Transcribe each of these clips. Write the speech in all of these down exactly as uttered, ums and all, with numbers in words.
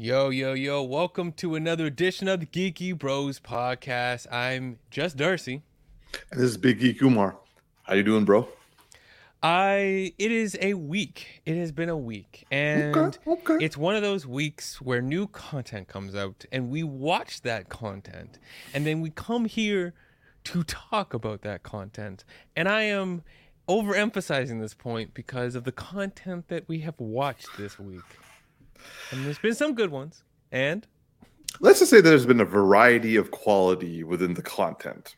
Yo, yo, yo, welcome to another edition of the Geeky Bros Podcast. I'm just Darcy. And this is Big Geek Umar. How you doing, bro? I, it is a week. It has been a week. And okay, okay. It's one of those weeks where new content comes out and we watch that content. And then we come here to talk about that content. And I am overemphasizing this point because of the content that we have watched this week. And there's been some good ones, and let's just say there's been a variety of quality within the content.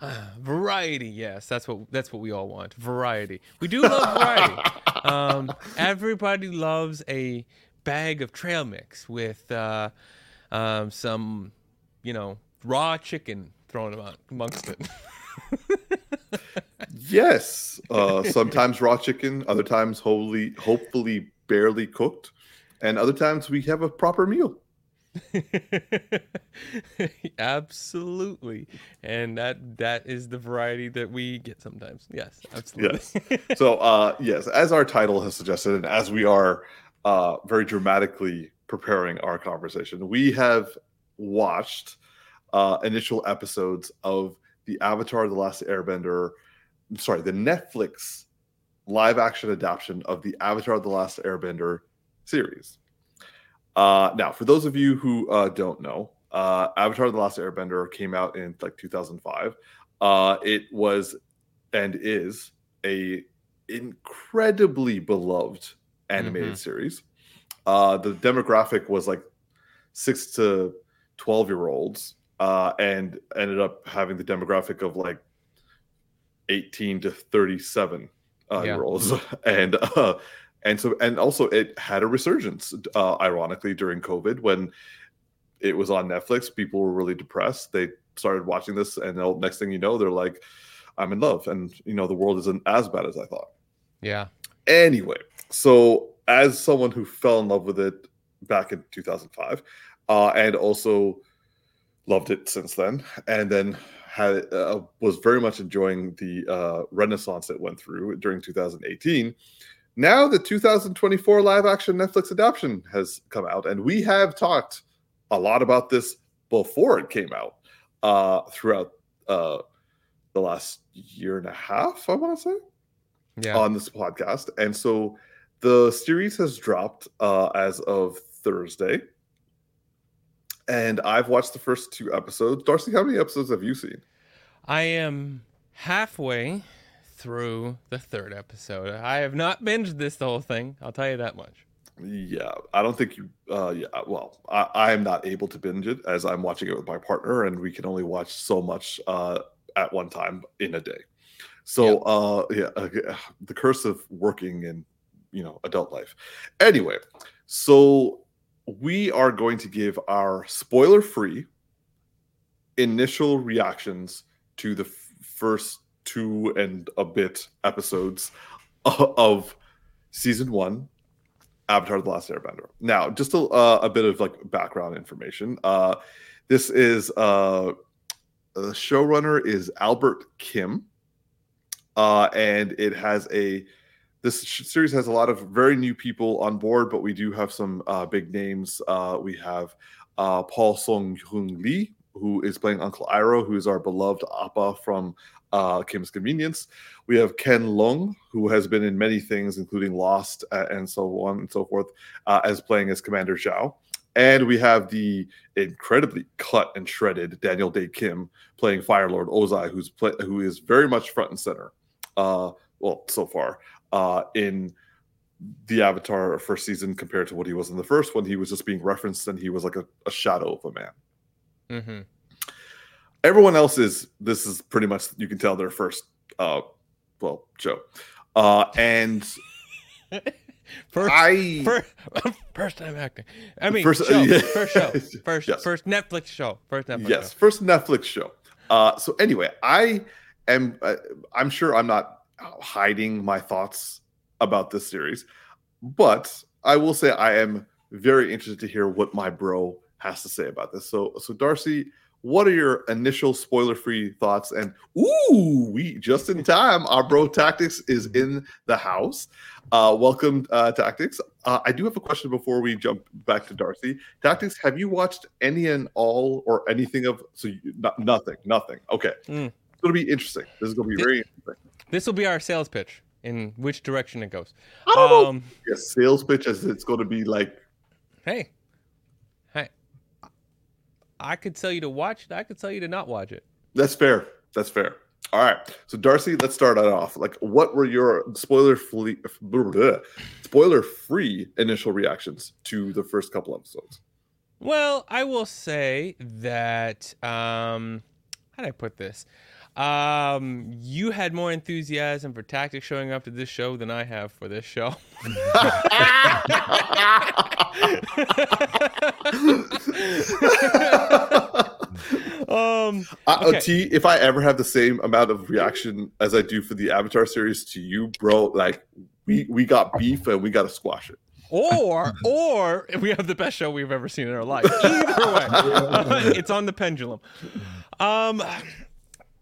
Uh, variety, yes, that's what that's what we all want. Variety, we do love variety. Um, everybody loves a bag of trail mix with uh, um, some, you know, raw chicken thrown amongst it. Yes, uh, sometimes raw chicken, other times wholly, hopefully barely cooked. And other times we have a proper meal. Absolutely. And that that is the variety that we get sometimes. Yes, absolutely. Yes. So, uh, yes, as our title has suggested, and as we are uh, very dramatically preparing our conversation, we have watched uh, initial episodes of the Avatar The Last Airbender. I'm sorry, the Netflix live action adaptation of the Avatar The Last Airbender series. Uh, now, for those of you who uh, don't know, uh, Avatar The Last Airbender came out in like two thousand five. Uh, it was and is a incredibly beloved animated mm-hmm. series. Uh, the demographic was like six to twelve year olds uh, and ended up having the demographic of like eighteen to thirty-seven uh, yeah. year olds. And uh, And so, and also, it had a resurgence, uh, ironically, during COVID when it was on Netflix. People were really depressed. They started watching this, and the next thing you know, they're like, "I'm in love," and you know, the world isn't as bad as I thought. Yeah. Anyway, so as someone who fell in love with it back in two thousand five, uh, and also loved it since then, and then had uh, was very much enjoying the uh, renaissance it went through during two thousand eighteen. Now the two thousand twenty-four live-action Netflix adaptation has come out, and we have talked a lot about this before it came out uh, throughout uh, the last year and a half, I want to say, yeah. on this podcast. And so the series has dropped uh, as of Thursday, and I've watched the first two episodes. Darcy, how many episodes have you seen? I am halfway through the third episode. I have not binged this the whole thing. I'll tell you that much. Yeah, I don't think you. Uh, yeah, well, I, I am not able to binge it as I'm watching it with my partner, and we can only watch so much uh, at one time in a day. So, yep. uh, yeah, uh, the curse of working in, you know, adult life. Anyway, so we are going to give our spoiler-free initial reactions to the f- first. two and a bit episodes of season one, Avatar: The Last Airbender. Now, just a, uh, a bit of like background information. Uh, this is uh, the showrunner is Albert Kim, uh, and it has a this series has a lot of very new people on board, but we do have some uh, big names. Uh, we have uh, Paul Sun-Hyung Lee, who is playing Uncle Iroh, who is our beloved Appa from Uh, Kim's Convenience. We have Ken Leung, who has been in many things, including Lost uh, and so on and so forth, uh, as playing as Commander Zhao. And we have the incredibly cut and shredded Daniel Day Kim playing Fire Lord Ozai, who's play- who is very much front and center, uh, well, so far, uh, in the Avatar first season compared to what he was in the first one. He was just being referenced and he was like a, a shadow of a man. Mm-hmm. Everyone else is, this is pretty much, you can tell their first, uh, well, show. Uh, and first, I, first, first time acting. I mean, first show, yeah. first, show first, yes. first Netflix show. First Netflix yes, show. first Netflix show. Uh, so anyway, I am, uh, I'm sure I'm not hiding my thoughts about this series, but I will say I am very interested to hear what my bro has to say about this. So, so Darcy, what are your initial spoiler-free thoughts? And ooh, we just in time. Our bro Tactics is in the house. Uh, welcome, uh, Tactics. Uh, I do have a question before we jump back to Darcy. Tactics, have you watched any and all or anything of... So you, not, nothing, nothing. Okay. Mm. It's going to be interesting. This is going to be this, very interesting. This will be our sales pitch in which direction it goes. I don't um, know. Yes, sales pitch as it's going to be like... Hey. Hey. I could tell you to watch it. I could tell you to not watch it. That's fair. That's fair. All right. So, Darcy, let's start it off. Like, what were your spoiler-free... spoiler-free initial reactions to the first couple episodes? Well, I will say that um how do I put this? Um you had more enthusiasm for Tactics showing up to this show than I have for this show. Um, okay. uh, T, if I ever have the same amount of reaction as I do for the Avatar series to you, bro, like we we got beef and we got to squash it. Or or we have the best show we've ever seen in our life. Either way, uh, it's on the pendulum. Um,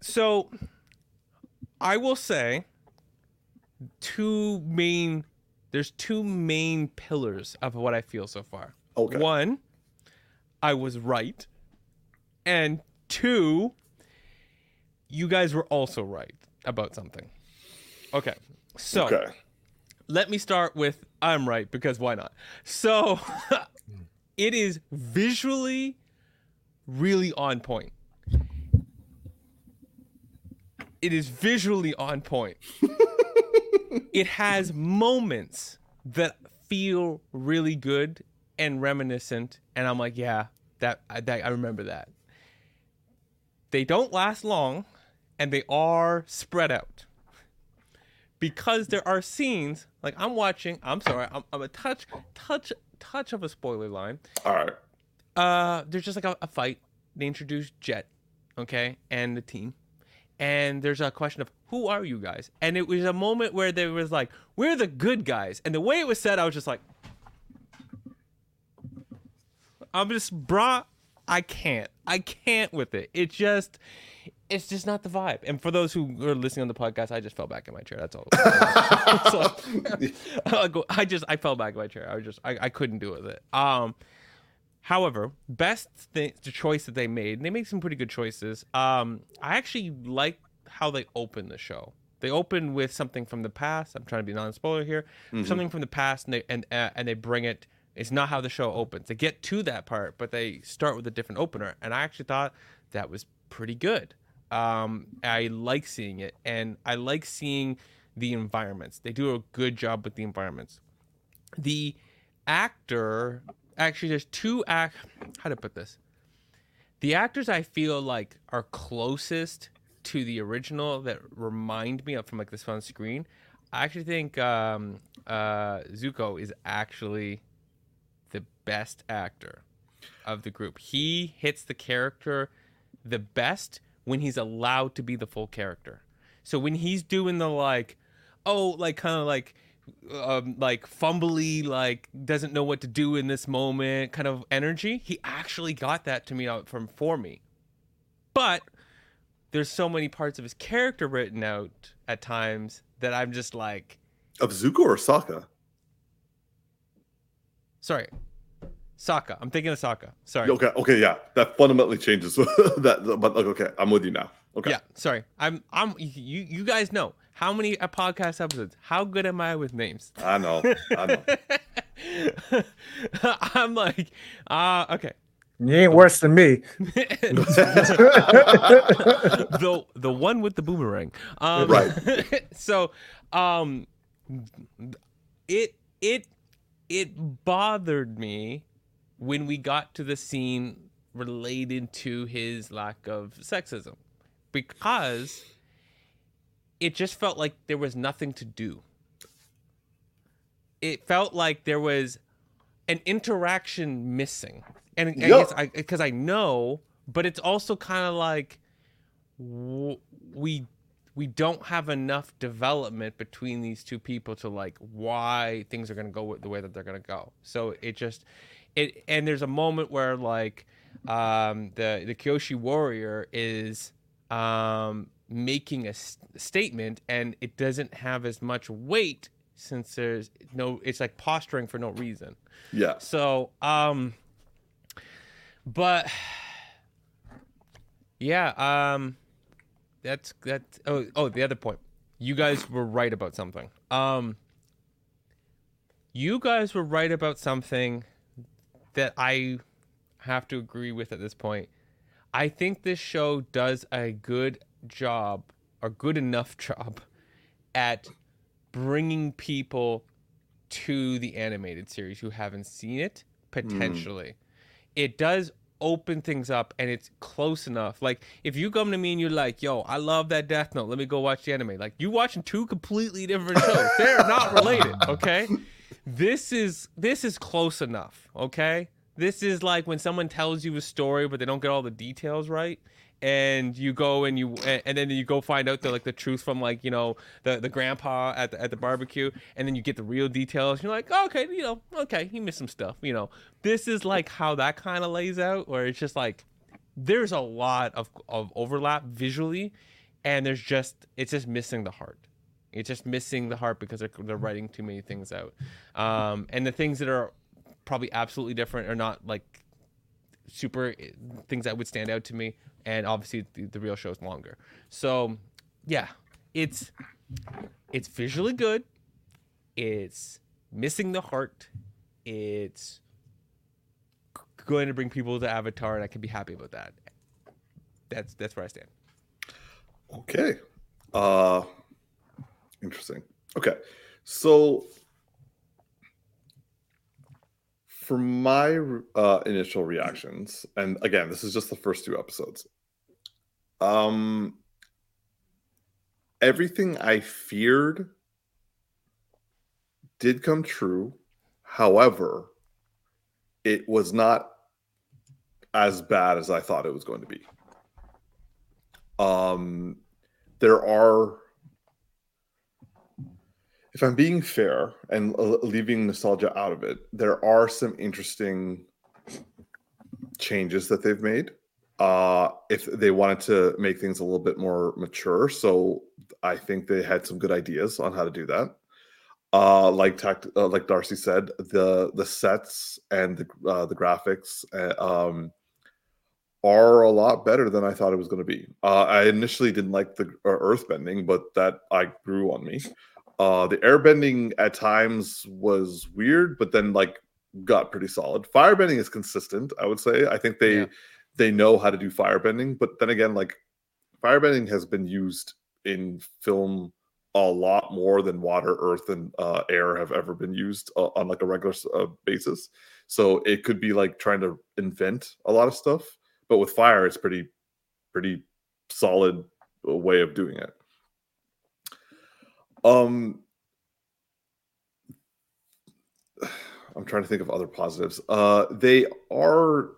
so I will say two main. There's two main pillars of what I feel so far. Okay. One, I was right, and two, you guys were also right about something. Okay. So okay. Let me start with I'm right, because why not? So it is visually really on point. It is visually on point. It has moments that feel really good and reminiscent. And I'm like, yeah, that, that I remember that. They don't last long, and they are spread out. Because there are scenes, like I'm watching, I'm sorry, I'm, I'm a touch, touch, touch of a spoiler line. All right. Uh, there's just like a, a fight. They introduce Jet, okay, and the team. And there's a question of, who are you guys? And it was a moment where there was like, we're the good guys. And the way it was said, I was just like, I'm just, brah, I can't. I can't with it. It just... It's just not the vibe. And for those who are listening on the podcast, I just fell back in my chair. That's all. So, I just, I fell back in my chair. I was just, I, I couldn't do with it. Um, however, best thing, the choice that they made, and they made some pretty good choices. Um, I actually like how they open the show. They open with something from the past. I'm trying to be non-spoiler here. Mm-hmm. Something from the past, and they, and, uh, and they bring it. It's not how the show opens. They get to that part, but they start with a different opener. And I actually thought that was pretty good. Um, I like seeing it, and I like seeing the environments. They do a good job with the environments. The actor, actually, there's two act. How to put this? The actors I feel like are closest to the original that remind me of from like this on screen. I actually think um, uh, Zuko is actually the best actor of the group. He hits the character the best when he's allowed to be the full character. So when he's doing the like, oh, like kind of like, um, like fumbly, like doesn't know what to do in this moment kind of energy, he actually got that to me out from for me. But there's so many parts of his character written out at times that I'm just like, of Zuko or Sokka? Sorry. Sokka. I'm thinking of Sokka. Sorry. Okay. Okay. Yeah. That fundamentally changes. that. But like, okay, I'm with you now. Okay. Yeah. Sorry. I'm. I'm. You. You guys know how many podcast episodes? How good am I with names? I know. I know. I'm like, uh okay. You ain't worse than me. the the one with the boomerang. Um, right. So, um, it it it bothered me when we got to the scene related to his lack of sexism, because it just felt like there was nothing to do. It felt like there was an interaction missing. And yep. I guess I, because I know, but it's also kind of like we, we don't have enough development between these two people to like why things are going to go the way that they're going to go. So it just... It, and there's a moment where, like, um, the the Kyoshi warrior is um, making a s- statement, and it doesn't have as much weight since there's no, it's like posturing for no reason. Yeah. So, um, but yeah, um, that's, that's, oh, oh, the other point. You guys were right about something. Um, you guys were right about something that I have to agree with at this point. I think this show does a good job, or good enough job, at bringing people to the animated series who haven't seen it, potentially. Mm. It does open things up, and it's close enough. Like, if you come to me and you're like, yo, I love that Death Note, let me go watch the anime. Like, you're watching two completely different shows. They're not related, okay? This is this is close enough, okay? This is like when someone tells you a story, but they don't get all the details right. And you go and you and then you go find out the like the truth from like, you know, the, the grandpa at the, at the barbecue, and then you get the real details. You're like, oh, okay, you know, okay, he missed some stuff. You know, this is like how that kind of lays out, where it's just like there's a lot of of overlap visually, and there's just it's just missing the heart. It's just missing the heart because they're they're writing too many things out, um, and the things that are probably absolutely different are not like super things that would stand out to me. And obviously the, the real show is longer. So yeah, it's it's visually good. It's missing the heart. It's c- going to bring people to Avatar, and I can be happy about that. That's that's where I stand. Okay. Uh, interesting. Okay. So for my uh, initial reactions, and again, this is just the first two episodes. Um, everything I feared did come true. However, it was not as bad as I thought it was going to be. Um, there are, if I'm being fair and leaving nostalgia out of it, there are some interesting changes that they've made. Uh, if they wanted to make things a little bit more mature. So I think they had some good ideas on how to do that. Uh, like tact- uh, like Darcy said, the the sets and the, uh, the graphics uh, um, are a lot better than I thought it was going to be. Uh, I initially didn't like the uh, earthbending, but that I grew on me. Uh, the airbending at times was weird, but then like got pretty solid. Firebending is consistent, I would say. I think they yeah. they know how to do firebending, but then again, like firebending has been used in film a lot more than water, earth, and uh, air have ever been used uh, on like a regular uh, basis. So it could be like trying to invent a lot of stuff, but with fire, it's pretty pretty solid way of doing it. Um, I'm trying to think of other positives. Uh, they are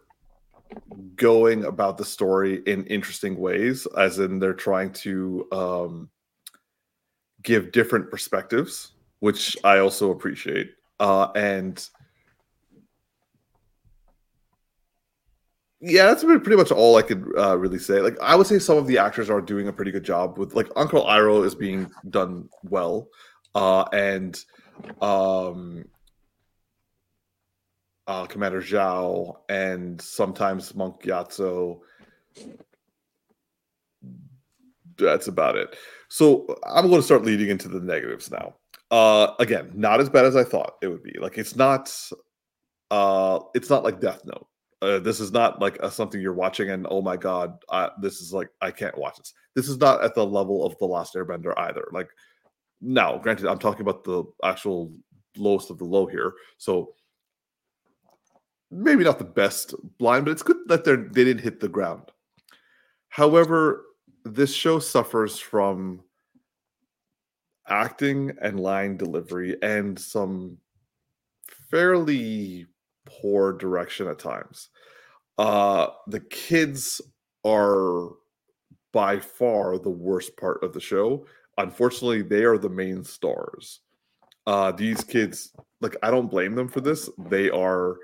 going about the story in interesting ways, as in they're trying to um, give different perspectives, which I also appreciate. Uh, and yeah, that's pretty much all I could uh, really say. Like, I would say some of the actors are doing a pretty good job with, like, Uncle Iroh is being done well, uh, and um, uh, Commander Zhao, and sometimes Monk Gyatso. That's about it. So I'm going to start leading into the negatives now. Uh, again, not as bad as I thought it would be. Like, it's not, uh, it's not like Death Note. Uh, this is not like a, something you're watching and oh my god, I, this is like I can't watch this. This is not at the level of The Last Airbender either. Like, now, granted, I'm talking about the actual lowest of the low here, so maybe not the best blind, but it's good that they they didn't hit the ground. However, this show suffers from acting and line delivery and some fairly poor direction at times. Uh, the kids are by far the worst part of the show. Unfortunately, they are the main stars. Uh, these kids, like, I don't blame them for this. They are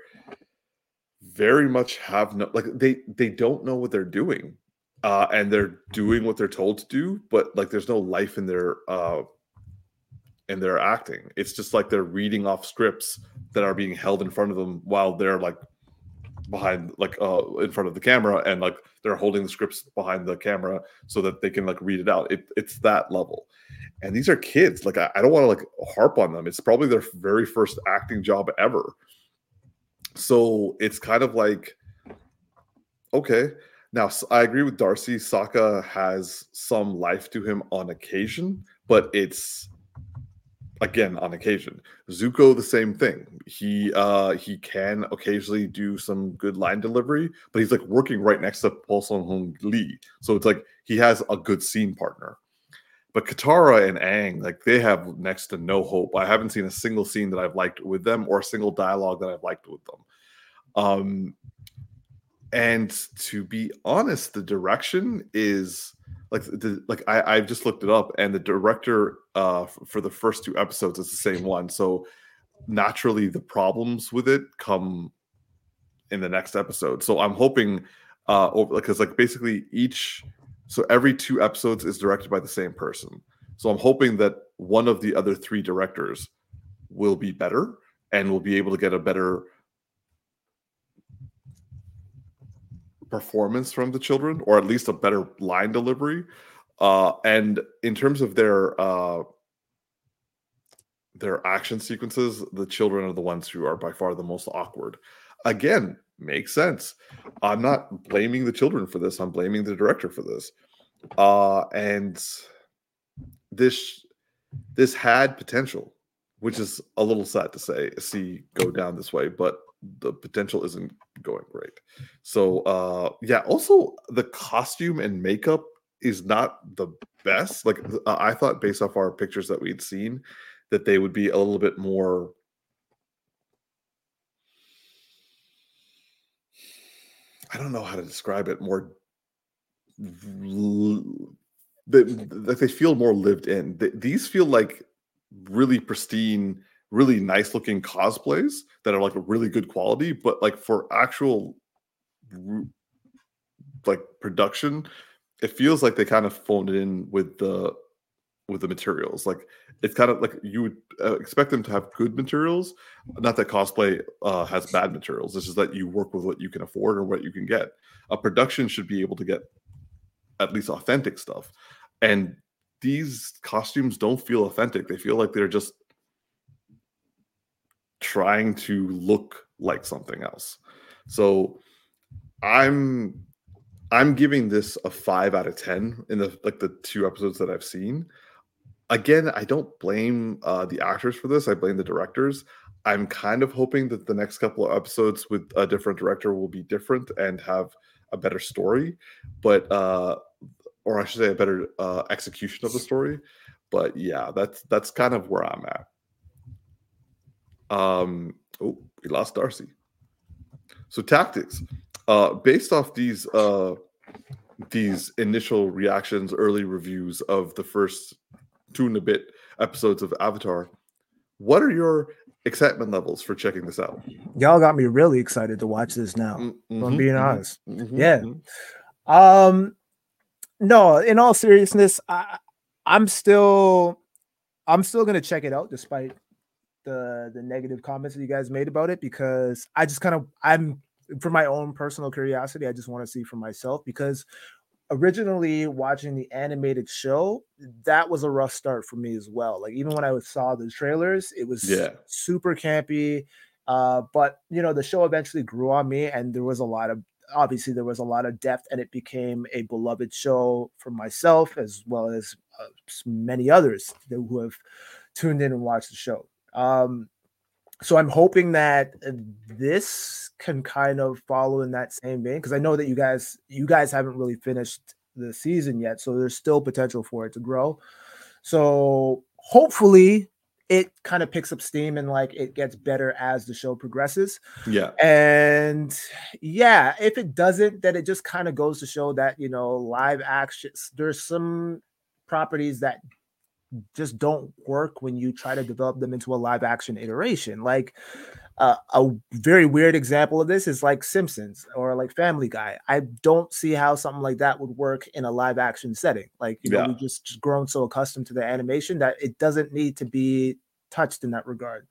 very much have no, like, they, they don't know what they're doing. Uh, and they're doing what they're told to do, but, like, there's no life in their uh, and they're acting. It's just like they're reading off scripts that are being held in front of them while they're like behind, like uh, in front of the camera, and like they're holding the scripts behind the camera so that they can like read it out. It, it's that level. And these are kids. Like I, I don't want to like harp on them. It's probably their very first acting job ever. So it's kind of like, okay. Now, I agree with Darcy. Sokka has some life to him on occasion, but it's, again, on occasion. Zuko, the same thing. He uh, he can occasionally do some good line delivery, but he's like working right next to Paul Sun-Hyung Lee. So it's like he has a good scene partner. But Katara and Aang, like they have next to no hope. I haven't seen a single scene that I've liked with them or a single dialogue that I've liked with them. Um, and to be honest, the direction is like the, like I I've just looked it up, and the director uh, f- for the first two episodes is the same one. So naturally, the problems with it come in the next episode. So I'm hoping uh, over because like basically each. So every two episodes is directed by the same person. So I'm hoping that one of the other three directors will be better and will be able to get a better performance from the children, or at least a better line delivery. Uh, and in terms of their uh, their action sequences, the children are the ones who are by far the most awkward. Again, makes sense. I'm not blaming the children for this. I'm blaming the director for this. Uh, and this this had potential, which is a little sad to say, see go down this way, but the potential isn't going great. So, uh, yeah, also the costume and makeup is not the best. Like, I thought based off our pictures that we'd seen that they would be a little bit more I don't know how to describe it more. They, they feel more lived in. These feel like really pristine, really nice looking cosplays that are like really good quality, but like for actual like production, it feels like they kind of phoned it in with the with the materials. Like it's kind of like you would expect them to have good materials. Not that cosplay uh, has bad materials. It's just that you work with what you can afford or what you can get. A production should be able to get at least authentic stuff. And these costumes don't feel authentic. They feel like they're just trying to look like something else. So I'm I'm giving this a five out of ten in the like the two episodes that I've seen. Again, I don't blame uh, the actors for this. I blame the directors. I'm kind of hoping that the next couple of episodes with a different director will be different and have a better story, but uh, or I should say a better uh, execution of the story. But yeah, that's that's kind of where I'm at. Um, oh, we lost Darcy. So Tactics, uh, based off these uh, these initial reactions, early reviews of the first two and a bit episodes of Avatar, what are your excitement levels for checking this out? Y'all got me really excited to watch this now. Mm-hmm, if I'm being mm-hmm, honest. Mm-hmm, yeah. Mm-hmm. Um, no, in all seriousness, I, I'm still, I'm still gonna check it out despite the the negative comments that you guys made about it, because I just kind of, I'm for my own personal curiosity, I just want to see for myself, because originally watching the animated show, that was a rough start for me as well. Like even when I saw the trailers, it was yeah. super campy. Uh, but you know, the show eventually grew on me, and there was a lot of obviously there was a lot of depth, and it became a beloved show for myself as well as uh, many others who have tuned in and watched the show. Um, so I'm hoping that this can kind of follow in that same vein, because I know that you guys you guys haven't really finished the season yet, so there's still potential for it to grow. So hopefully it kind of picks up steam and like it gets better as the show progresses. Yeah. And yeah, if it doesn't, then it just kind of goes to show that, you know, live action, there's some properties that just don't work when you try to develop them into a live action iteration. Like Uh, a very weird example of this is like Simpsons or like Family Guy. I don't see how something like that would work in a live action setting. Like, you know, yeah. we've just, just grown so accustomed to the animation that it doesn't need to be touched in that regard.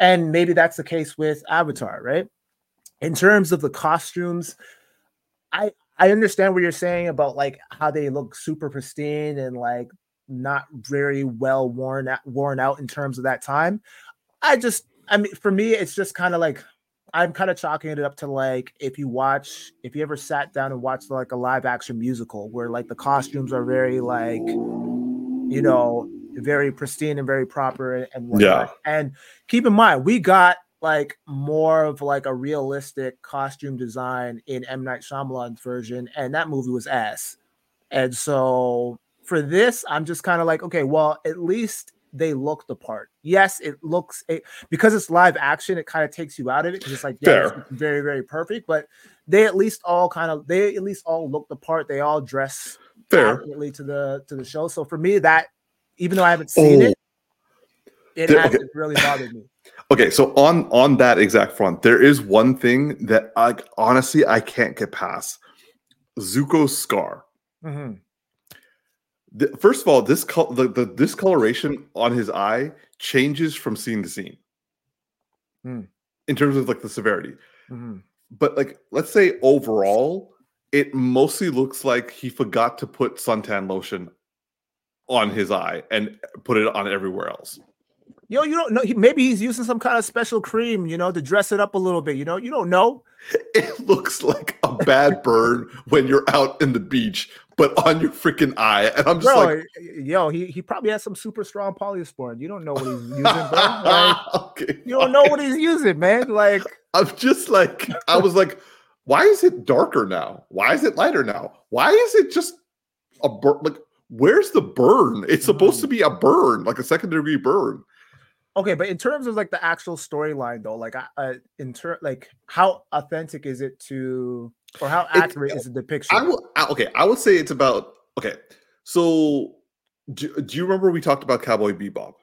And maybe that's the case with Avatar, right? In terms of the costumes, I I understand what you're saying about like how they look super pristine and like not very well worn out, worn out in terms of that time. I just, I mean, for me, it's just kind of like, I'm kind of chalking it up to like, if you watch, if you ever sat down and watched like a live action musical where like the costumes are very like, you know, very pristine and very proper and whatnot. Yeah. And keep in mind, we got like more of like a realistic costume design in M. Night Shyamalan's version, and that movie was ass. And so for this, I'm just kind of like, okay, well, at least they look the part. Yes, it looks it, because it's live action, it kind of takes you out of it because it's like, yeah, it's very, very perfect. But they at least all kind of they at least all look the part. They all dress accurately to the to the show. So for me, that even though I haven't seen oh. it, it there, hasn't okay. really bothered me. Okay, so on on that exact front, there is one thing that I honestly I can't get past: Zuko's scar. Mm-hmm. The, first of all, this col- the, the this coloration on his eye changes from scene to scene mm. in terms of like the severity. Mm-hmm. But like, let's say overall, it mostly looks like he forgot to put suntan lotion on his eye and put it on everywhere else. You know, you don't know. He, maybe he's using some kind of special cream, you know, to dress it up a little bit. You know, you don't know. It looks like a bad burn when you're out in the beach, but on your freaking eye. And I'm just bro, like, yo, he, he probably has some super strong polysporin. You don't know what he's using, bro. Like, okay, you don't know what he's using, man. Like, I'm just like, I was like, why is it darker now? Why is it lighter now? Why is it just a burn? Like, where's the burn? It's supposed to be a burn, like a second degree burn. Okay, but in terms of like the actual storyline, though, like, uh, in ter- like how authentic is it to, or how accurate it's, is the depiction? I will, okay, I would say it's about okay. So, do, do you remember we talked about Cowboy Bebop?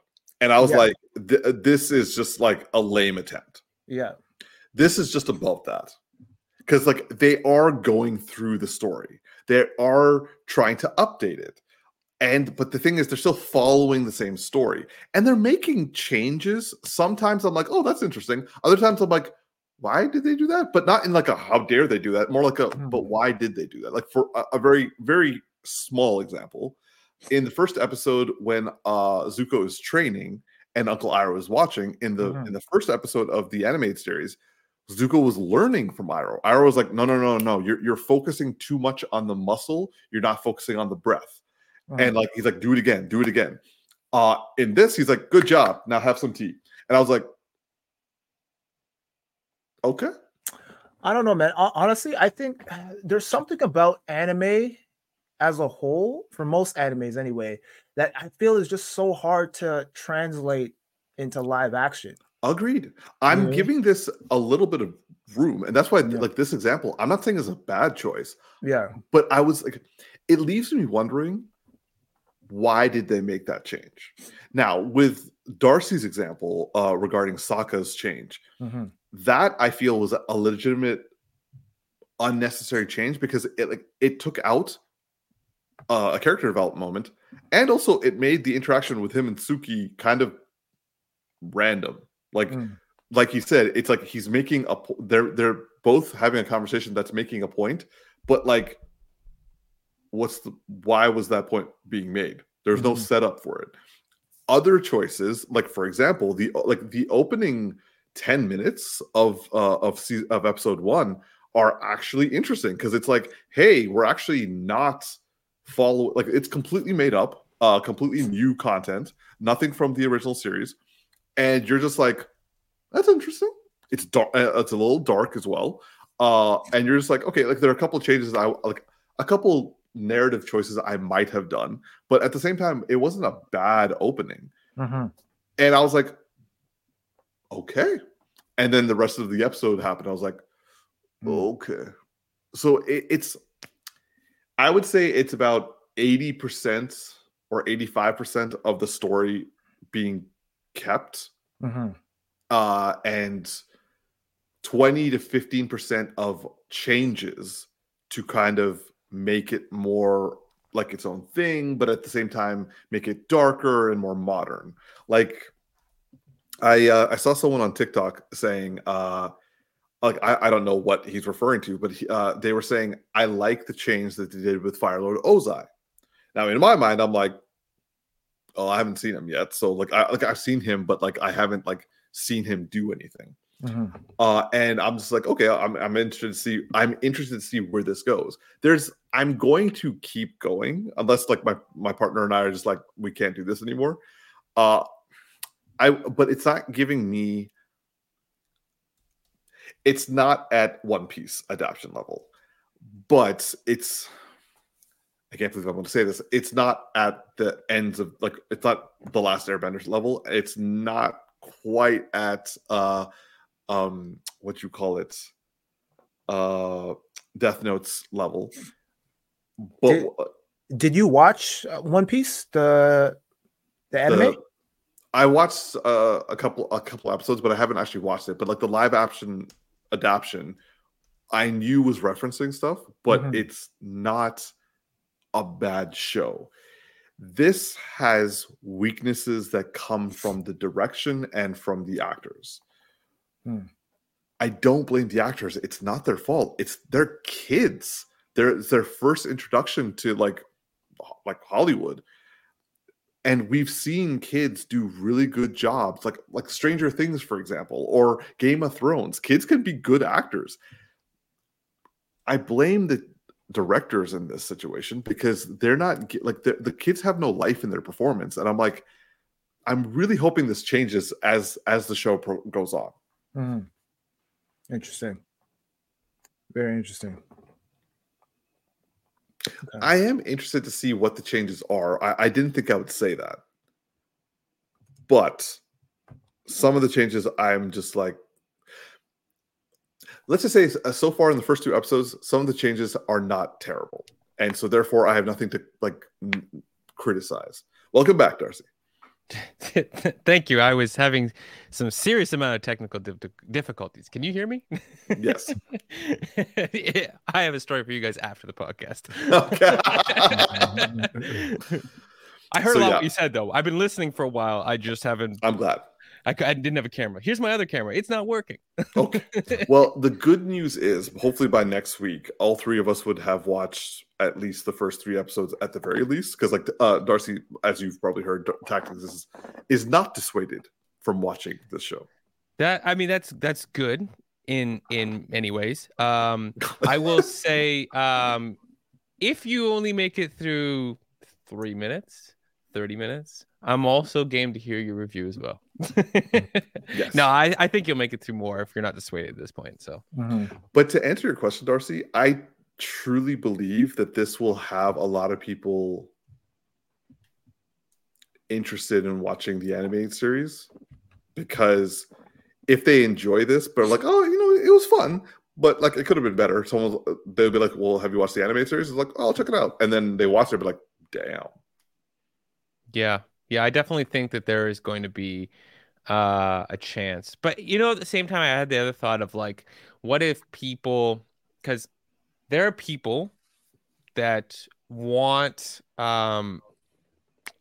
And I was yeah. like, th- this is just like a lame attempt. Yeah, this is just above that because like they are going through the story, they are trying to update it. And but the thing is, they're still following the same story, and they're making changes. Sometimes I'm like, "Oh, that's interesting." Other times I'm like, "Why did they do that?" But not in like a "How dare they do that?" More like a "But why did they do that?" Like for a, a very, very small example, in the first episode when uh, Zuko is training and Uncle Iroh is watching, in the mm-hmm. in the first episode of the animated series, Zuko was learning from Iroh. Iroh was like, "No, no, no, no! You're you're focusing too much on the muscle. You're not focusing on the breath." And like he's like, do it again, do it again. Uh, in this, he's like, good job. Now have some tea. And I was like, okay. I don't know, man. Honestly, I think there's something about anime as a whole, for most animes anyway, that I feel is just so hard to translate into live action. Agreed. I'm mm-hmm. giving this a little bit of room, and that's why yeah. like this example, I'm not saying it's a bad choice. Yeah, but I was like, it leaves me wondering. Why did they make that change? Now, with Darcy's example uh, regarding Sokka's change, mm-hmm. that I feel was a legitimate, unnecessary change because it like it took out uh, a character development moment, and also it made the interaction with him and Suki kind of random. Like, mm. like you said, it's like he's making a po- they're they're both having a conversation that's making a point, but like. What's the why was that point being made? There's no mm-hmm. setup for it. Other choices, like for example, the like the opening ten minutes of uh, of season, of episode one are actually interesting because it's like, hey, we're actually not follow like it's completely made up, uh, completely new content, nothing from the original series, and you're just like, that's interesting. It's dark. It's a little dark as well, uh, and you're just like, okay, like there are a couple of changes that I like a couple. Narrative choices I might have done, but at the same time, it wasn't a bad opening. Mm-hmm. And I was like, okay. And then the rest of the episode happened. I was like, okay. So it, it's, I would say it's about eighty percent or eighty-five percent of the story being kept. Mm-hmm. Uh, and twenty to fifteen percent of changes to kind of make it more like its own thing, but at the same time, make it darker and more modern. Like I, uh, I saw someone on TikTok saying, uh, like, I, I don't know what he's referring to, but he, uh, they were saying, I like the change that they did with Fire Lord Ozai. Now, in my mind, I'm like, oh, I haven't seen him yet. So like, I, like I've seen him, but like, I haven't like seen him do anything. Mm-hmm. Uh, and I'm just like, okay, I'm, I'm interested to see, I'm interested to see where this goes. There's, I'm going to keep going unless like my, my partner and I are just like, we can't do this anymore. Uh, I, but it's not giving me, it's not at One Piece adaptation level, but it's, I can't believe I'm going to say this. It's not at the ends of, like, it's not The Last Airbender level. It's not quite at, uh, um, what you call it, uh, Death Note's level. But did, did you watch One Piece, the the anime? The, I watched uh, a couple a couple episodes, but I haven't actually watched it. But like the live action adaptation, I knew was referencing stuff, but mm-hmm. it's not a bad show. This has weaknesses that come from the direction and from the actors. Hmm. I don't blame the actors. It's not their fault. It's their kids. They're, it's their first introduction to like like Hollywood. And we've seen kids do really good jobs, like like Stranger Things, for example, or Game of Thrones. Kids can be good actors. I blame the directors in this situation because they're not like they're, the kids have no life in their performance. And I'm like, I'm really hoping this changes as as the show pro- goes on. Mm-hmm. Interesting. Very interesting. Okay. I am interested to see what the changes are. I, I didn't think I would say that. But some of the changes I'm just like... Let's just say so far in the first two episodes, some of the changes are not terrible. And so therefore I have nothing to like n- criticize. Welcome back, Darcy. Thank you. I was having some serious amount of technical di- difficulties. Can you hear me? Yes. Yeah, I have a story for you guys after the podcast. Okay. I heard so, a lot yeah. of what you said, though. I've been listening for a while. I just haven't. I'm glad. I, I didn't have a camera. Here's my other camera. It's not working. Okay. Well, the good news is hopefully by next week, all three of us would have watched at least the first three episodes at the very least, because like uh Darcy, as you've probably heard, Tactics is, is not dissuaded from watching this show. That I mean that's that's good in in many ways. Um I will say um if you only make it through three minutes, thirty minutes, I'm also game to hear your review as well. Yes. No, I, I think you'll make it through more if you're not dissuaded at this point. So mm-hmm. But to answer your question, Darcy, I truly believe that this will have a lot of people interested in watching the animated series, because if they enjoy this but are like, oh, you know, it was fun, but like it could have been better, someone they'll be like, well, have you watched the animated series? It's like, oh, I'll check it out, and then they watch it and be like, damn. Yeah, yeah, I definitely think that there is going to be uh, a chance, but you know, at the same time, I had the other thought of like, what if people, because there are people that want um,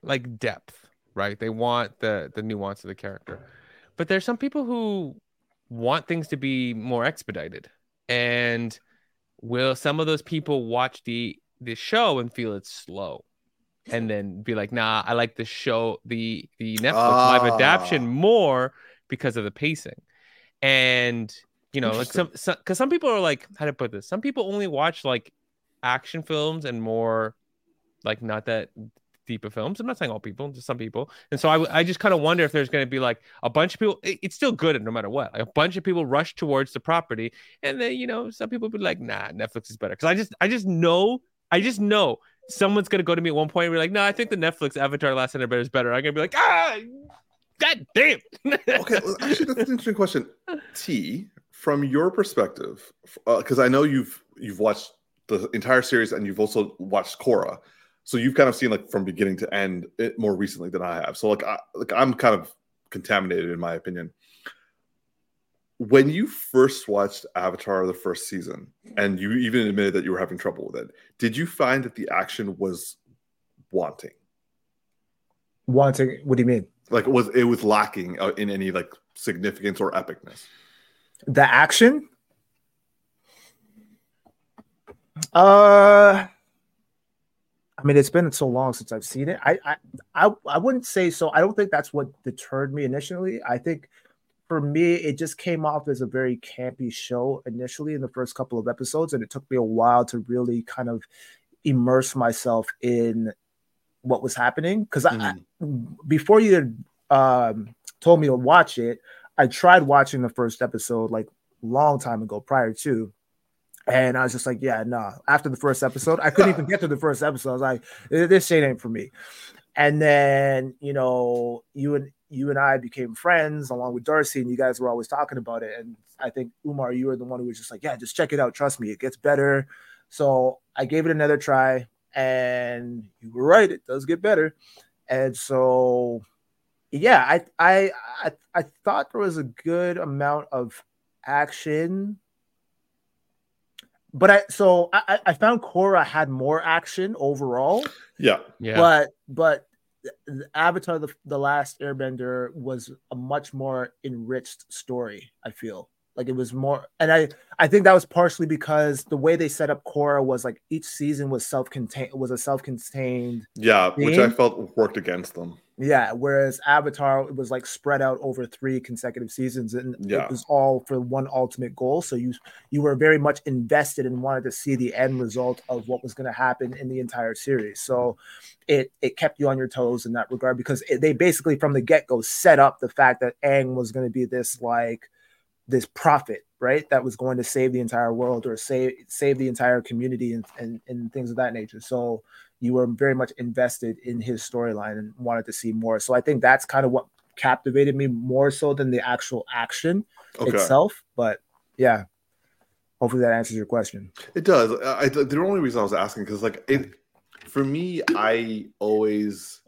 like depth, right? They want the, the nuance of the character. But there's some people who want things to be more expedited. And will some of those people watch the, the show and feel it's slow? And then be like, nah, I like the show, the, the Netflix ah. live adaptation more because of the pacing. And, you know, like some, some, cause some people are like, how to put this? Some people only watch like action films and more like not that deep of films. I'm not saying all people, just some people. And so I, I just kind of wonder if there's going to be like a bunch of people, it, it's still good no matter what, like a bunch of people rush towards the property. And then, you know, some people be like, nah, Netflix is better. Cause I just, I just know, I just know. Someone's going to go to me at one point and be like, no, I think the Netflix Avatar Last Airbender is better. I'm going to be like, ah, god damn. Okay, well, actually, that's an interesting question. T, from your perspective, because uh, I know you've you've watched the entire series and you've also watched Korra. So you've kind of seen like from beginning to end it more recently than I have. So like, I, like I'm kind of contaminated in my opinion. when you first watched Avatar the first season, and you even admitted that you were having trouble with it, did you find that the action was wanting? Wanting? What do you mean? Like, it was it was lacking uh, in any like significance or epicness? The action? Uh, I mean, it's been so long since I've seen it. I, I, I, I wouldn't say so. I don't think that's what deterred me initially. I think for me, it just came off as a very campy show initially in the first couple of episodes, and it took me a while to really kind of immerse myself in what was happening. Because mm-hmm. I, before you had um, told me to watch it, I tried watching the first episode like a long time ago prior to. And I was just like, yeah, no. Nah. After the first episode, I couldn't even get to the first episode. I was like, this shit ain't for me. And then, you know, you and you and I became friends along with Darcy, and you guys were always talking about it. And I think, Umar, you were the one who was just like, yeah, just check it out. Trust me, it gets better. So I gave it another try, and you were right. It does get better. And so, yeah, I I I, I thought there was a good amount of action. But I so I, I found Korra had more action overall. Yeah, yeah. But but Avatar the, the Last Airbender was a much more enriched story. I feel like it was more, and I, I think that was partially because the way they set up Korra was like each season was self-contained was a self-contained. Yeah, theme. Which I felt worked against them. Yeah, whereas Avatar, it was like spread out over three consecutive seasons, and yeah. It was all for one ultimate goal. So you you were very much invested and wanted to see the end result of what was going to happen in the entire series. So it it kept you on your toes in that regard, because it, they basically from the get-go set up the fact that Aang was going to be this like this prophet, right, that was going to save the entire world or save save the entire community and and, and things of that nature. So you were very much invested in his storyline and wanted to see more. So I think that's kind of what captivated me more so than the actual action okay. itself. But yeah, hopefully that answers your question. It does. I, the only reason I was asking, because like it, for me, I always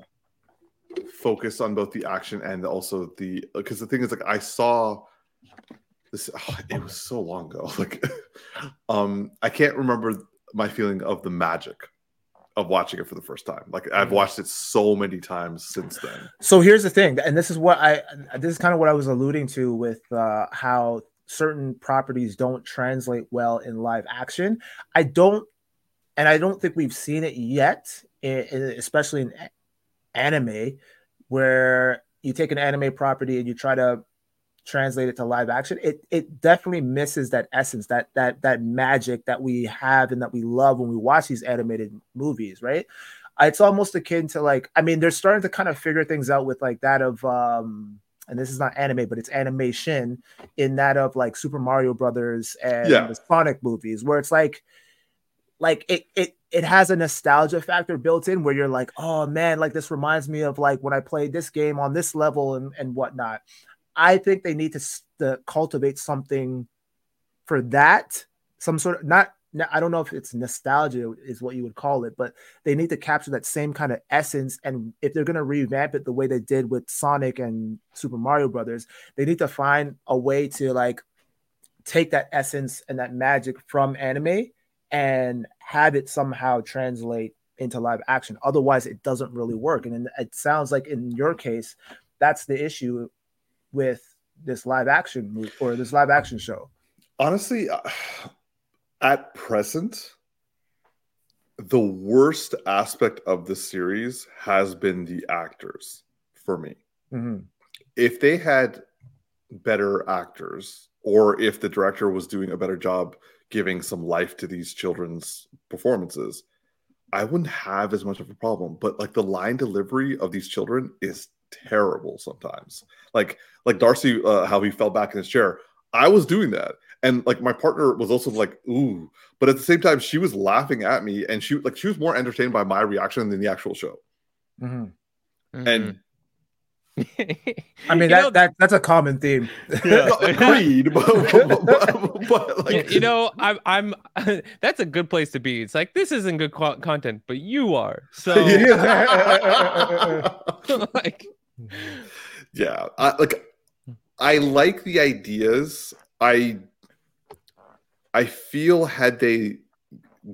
focused on both the action and also the, because the thing is like I saw this, oh, it was so long ago. Like um, I can't remember my feeling of the magic of watching it for the first time. Like I've watched it so many times since then. So here's the thing, and this is what I this is kind of what I was alluding to with uh, how certain properties don't translate well in live action. I don't, and I don't think we've seen it yet, especially in anime, where you take an anime property and you try to translate it to live action. It it definitely misses that essence, that that that magic that we have and that we love when we watch these animated movies, right? It's almost akin to like, I mean, they're starting to kind of figure things out with like that of, um, and this is not anime, but it's animation in that of like Super Mario Brothers and yeah. the Sonic movies, where it's like, like it it it has a nostalgia factor built in where you're like, oh man, like this reminds me of like when I played this game on this level and and whatnot. I think they need to, to cultivate something for that, some sort of not. I don't know if it's nostalgia is what you would call it, but they need to capture that same kind of essence. And if they're going to revamp it the way they did with Sonic and Super Mario Brothers, they need to find a way to like take that essence and that magic from anime and have it somehow translate into live action. Otherwise, it doesn't really work. And it sounds like in your case, that's the issue with this live action movie or this live action show. Honestly, at present, the worst aspect of the series has been the actors for me. Mm-hmm. If they had better actors, or if the director was doing a better job giving some life to these children's performances, I wouldn't have as much of a problem. But like the line delivery of these children is terrible sometimes, like like Darcy, uh, how he fell back in his chair. I was doing that, and like my partner was also like, "Ooh," but at the same time, she was laughing at me, and she like she was more entertained by my reaction than the actual show. Mm-hmm. And I mean, that, know, that that's a common theme. Yeah. Agreed, but, but, but, but like, you know, I'm I'm. That's a good place to be. It's like this isn't good co- content, but you are. So yeah. like. Yeah, I, like I like the ideas I I feel had they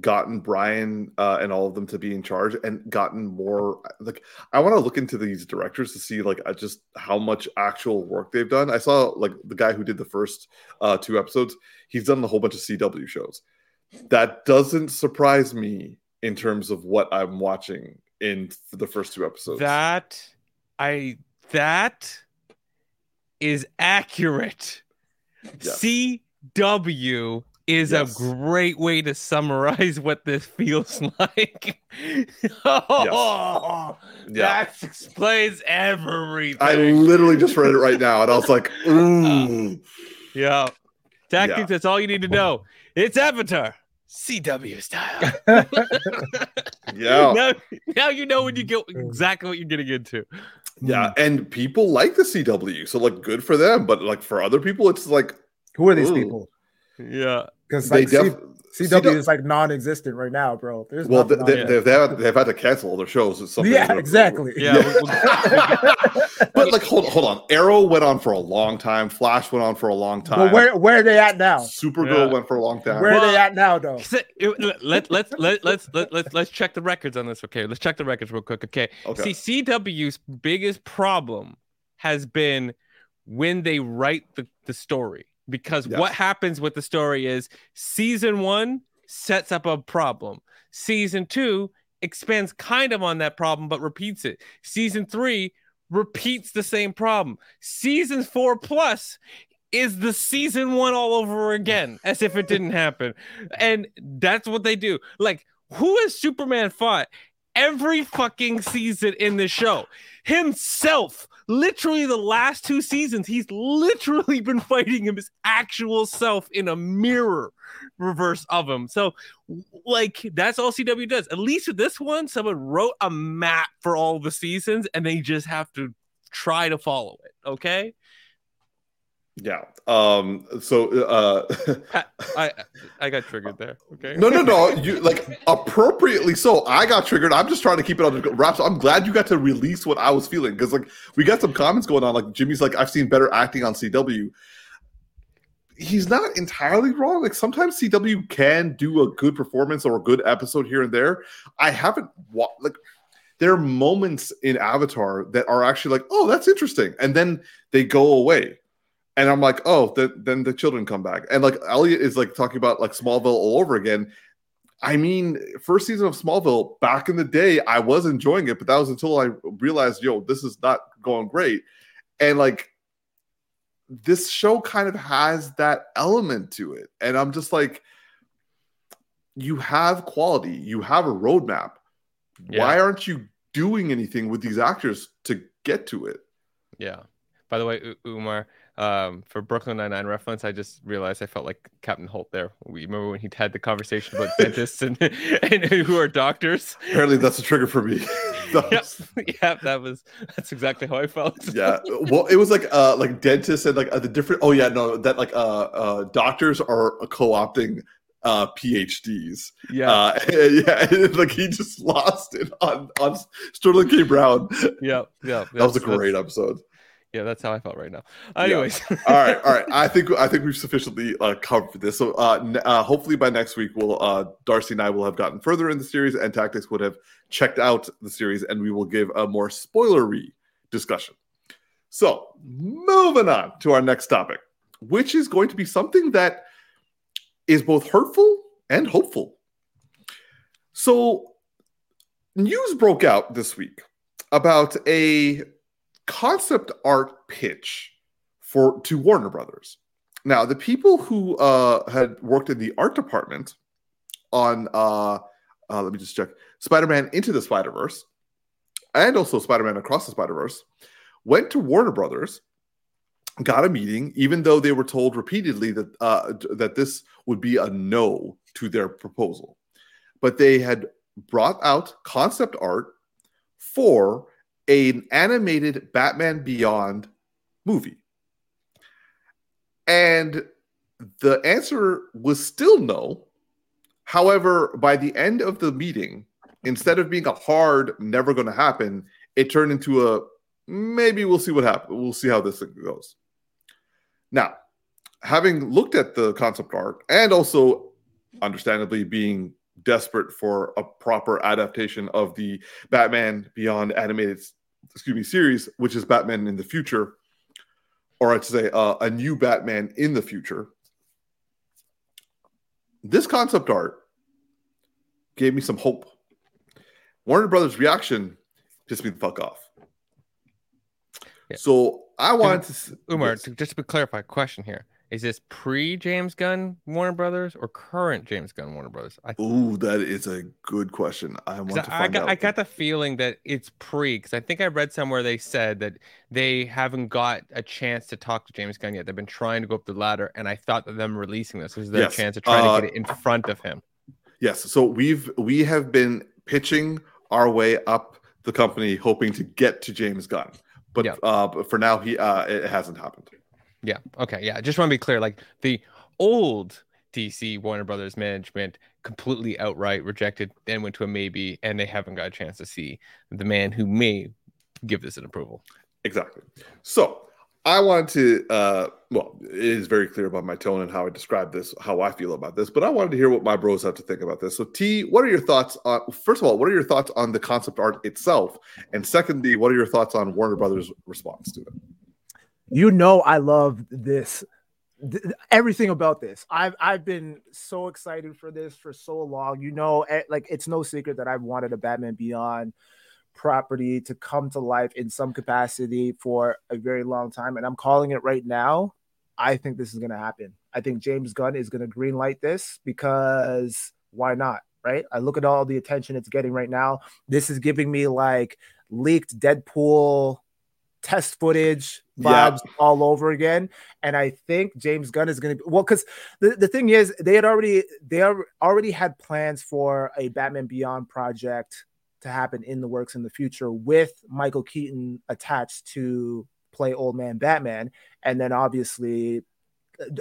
gotten Brian uh, and all of them to be in charge and gotten more, like, I want to look into these directors to see like just how much actual work they've done. I saw like the guy who did the first uh, two episodes, he's done a whole bunch of C W shows. That doesn't surprise me in terms of what I'm watching in the first two episodes. That I that is accurate. Yes. C W is yes. a great way to summarize what this feels like. oh, yes. yeah. That explains everything. I literally just read it right now, and I was like, ooh. Uh, yeah. Tactics, yeah. That's all you need to know. It's Avatar, C W style. yeah. Now, now you know when you get exactly what you're getting into. Yeah, and people like the C W, so like good for them. But like for other people, it's like, who are these ooh. people? Yeah, because like def- C- CW, CW is like non-existent right now, bro. There's well, they, they, they've, had, they've had to cancel their shows. Or something. Yeah, exactly. Yeah, but like, hold hold on. Arrow went on for a long time. Flash went on for a long time. But where where are they at now? Supergirl yeah. went for a long time. Where well, are they at now, though? Let let let let's let let's let's check the records on this. Okay, let's check the records real quick. Okay, okay. See, C W's biggest problem has been when they write the, the story. Because yes. what happens with the story is season one sets up a problem. Season two expands kind of on that problem, but repeats it. Season three repeats the same problem. Season four plus is the season one all over again, as if it didn't happen. And that's what they do. Like, who has Superman fought every fucking season in this show? Himself. Literally the last two seasons, he's literally been fighting him his actual self in a mirror reverse of him. So, like, that's all C W does. At least with this one, someone wrote a map for all the seasons, and they just have to try to follow it, okay? Yeah. Um. So, uh, I, I I got triggered there. Okay. No, no, no. You like appropriately so. I got triggered. I'm just trying to keep it under wraps. I'm glad you got to release what I was feeling, because like we got some comments going on. Like Jimmy's like, I've seen better acting on C W. He's not entirely wrong. Like sometimes C W can do a good performance or a good episode here and there. I haven't wa- like. There are moments in Avatar that are actually like, oh, that's interesting, and then they go away. And I'm like, oh, the, then the children come back. And, like, Elliot is, like, talking about, like, Smallville all over again. I mean, first season of Smallville, back in the day, I was enjoying it. But that was until I realized, yo, this is not going great. And, like, this show kind of has that element to it. And I'm just like, you have quality. You have a roadmap. Yeah. Why aren't you doing anything with these actors to get to it? Yeah. By the way, U- Umar... Um, for Brooklyn Nine-Nine reference, I just realized I felt like Captain Holt there. We remember when he had the conversation about dentists and, and who are doctors. Apparently, that's a trigger for me. That yep. Was... yep, that was that's exactly how I felt. Yeah, well, it was like uh, like dentists and like uh, the different. Oh yeah, no, that like uh, uh doctors are co-opting uh P H Ds. Yeah, uh, and, yeah, and, like he just lost it on on Sterling K. Brown. Yeah, yeah, that was a great episode. Yeah, that's how I felt right now. Anyways, yeah. all right, all right. I think I think we've sufficiently uh, covered this. So uh, n- uh, hopefully by next week, we'll uh, Darcy and I will have gotten further in the series, and Tactics would have checked out the series, and we will give a more spoilery discussion. So moving on to our next topic, which is going to be something that is both hurtful and hopeful. So news broke out this week about a concept art pitch for to Warner Brothers. Now, the people who uh, had worked in the art department on, uh, uh, let me just check, Spider-Man Into the Spider-Verse and also Spider-Man Across the Spider-Verse went to Warner Brothers, got a meeting, even though they were told repeatedly that uh, that this would be a no to their proposal. But they had brought out concept art for an animated Batman Beyond movie. And the answer was still no. However, by the end of the meeting, instead of being a hard, never going to happen, it turned into a, maybe we'll see what happens. We'll see how this thing goes. Now, having looked at the concept art and also understandably being desperate for a proper adaptation of the Batman Beyond animated excuse me, series, which is Batman in the future, or I'd say uh, a new Batman in the future, this concept art gave me some hope. Warner Brothers' reaction pissed me the fuck off. Yeah. So I wanted to... Umar, yes. Just to clarify, question here. Is this pre-James Gunn Warner Brothers or current James Gunn Warner Brothers? I th- Ooh, that is a good question. I want to find I got, out. I got the feeling that it's pre, because I think I read somewhere they said that they haven't got a chance to talk to James Gunn yet. They've been trying to go up the ladder, and I thought that them releasing this was their yes. chance to try uh, to get it in front of him. Yes, so we've we have been pitching our way up the company, hoping to get to James Gunn, but yeah. uh, but for now, he uh, it hasn't happened. Yeah. Okay. Yeah. Just want to be clear. Like the old D C Warner Brothers management completely outright rejected, then went to a maybe, and they haven't got a chance to see the man who may give this an approval. Exactly. So I wanted to, uh, well, it is very clear about my tone and how I describe this, how I feel about this, but I wanted to hear what my bros have to think about this. So T, what are your thoughts on, first of all, what are your thoughts on the concept art itself? And secondly, what are your thoughts on Warner Brothers' response to it? You know, I love this, Th- everything about this. I've I've been so excited for this for so long. You know, like it's no secret that I've wanted a Batman Beyond property to come to life in some capacity for a very long time, and I'm calling it right now. I think this is going to happen. I think James Gunn is going to greenlight this because why not, right? I look at all the attention it's getting right now. This is giving me like leaked Deadpool test footage vibes yeah. all over again, and I think James Gunn is going to be well because the, the thing is they had already they already had plans for a Batman Beyond project to happen in the works in the future with Michael Keaton attached to play Old Man Batman, and then obviously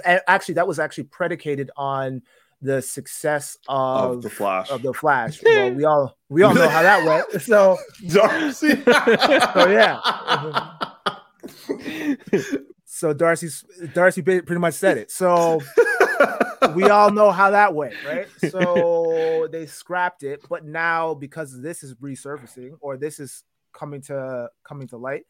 actually that was actually predicated on the success of, of the Flash. Of the Flash. Well, we all we all know how that went. So Darcy. So yeah. So Darcy Darcy pretty much said it. So we all know how that went, right? So they scrapped it, but now because this is resurfacing or this is coming to coming to light,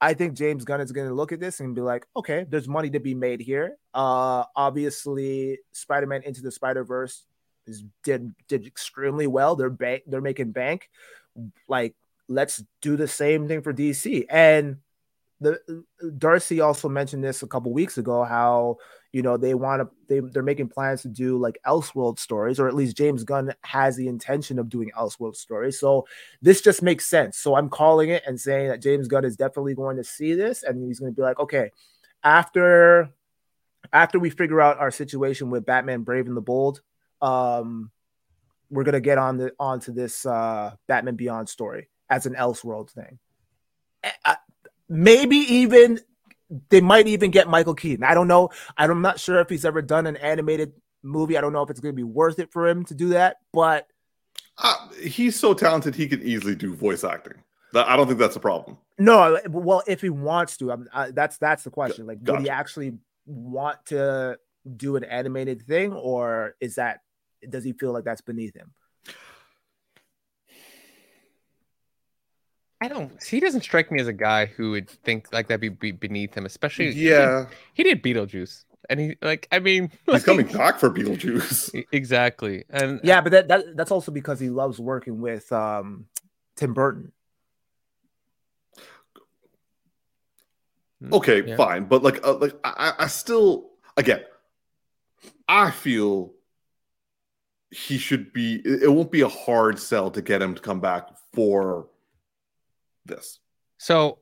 I think James Gunn is going to look at this and be like, okay, there's money to be made here. Uh, obviously, Spider-Man Into the Spider-Verse is, did did extremely well. They're bank, they're making bank. Like, let's do the same thing for D C. And the Darcy also mentioned this a couple weeks ago. How you know they want to they they're making plans to do like Elseworlds stories, or at least James Gunn has the intention of doing Elseworlds stories. So this just makes sense. So I'm calling it and saying that James Gunn is definitely going to see this, and he's going to be like, okay, after after we figure out our situation with Batman Brave and the Bold, um, we're gonna get on the onto this uh, Batman Beyond story as an Elseworlds thing. I, Maybe even they might even get Michael Keaton. I don't know. I'm not sure if he's ever done an animated movie. I don't know if it's going to be worth it for him to do that. But uh, he's so talented, he could easily do voice acting. I don't think that's a problem. No, well, if he wants to, I'm, I, that's that's the question. Like, gotcha. Would he actually want to do an animated thing, or is that does he feel like that's beneath him? I don't. He doesn't strike me as a guy who would think like that'd be, be beneath him, especially. Yeah, he did, he did Beetlejuice, and he like. I mean, like, he's coming back for Beetlejuice. Exactly, and yeah, but that, that that's also because he loves working with um, Tim Burton. Okay, yeah. Fine, but like, uh, like I, I still again, I feel he should be. It won't be a hard sell to get him to come back for. This. So,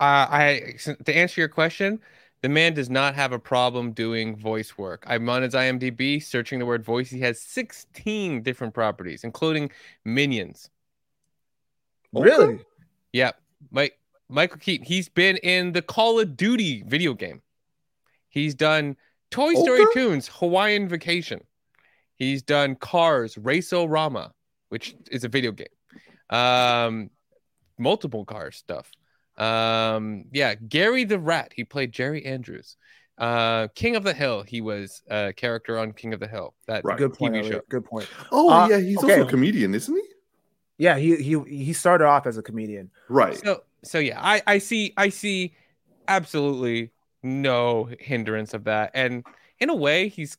uh, I to answer your question, the man does not have a problem doing voice work. I'm on his IMDb, searching the word voice. He has sixteen different properties, including Minions. Really? Okay. Yeah. Mike Michael Keaton. He's been in the Call of Duty video game. He's done Toy Story okay. Tunes, Hawaiian Vacation. He's done Cars, Race-O-Rama, which is a video game. Um. Multiple car stuff. Um, yeah, Gary the Rat. He played Jerry Andrews. Uh, King of the Hill. He was a character on King of the Hill. That right. good point. T V show. Good point. Oh uh, yeah, he's okay. also a comedian, isn't he? Yeah, he he he started off as a comedian. Right. So so yeah, I, I see I see absolutely no hindrance of that, and in a way, he's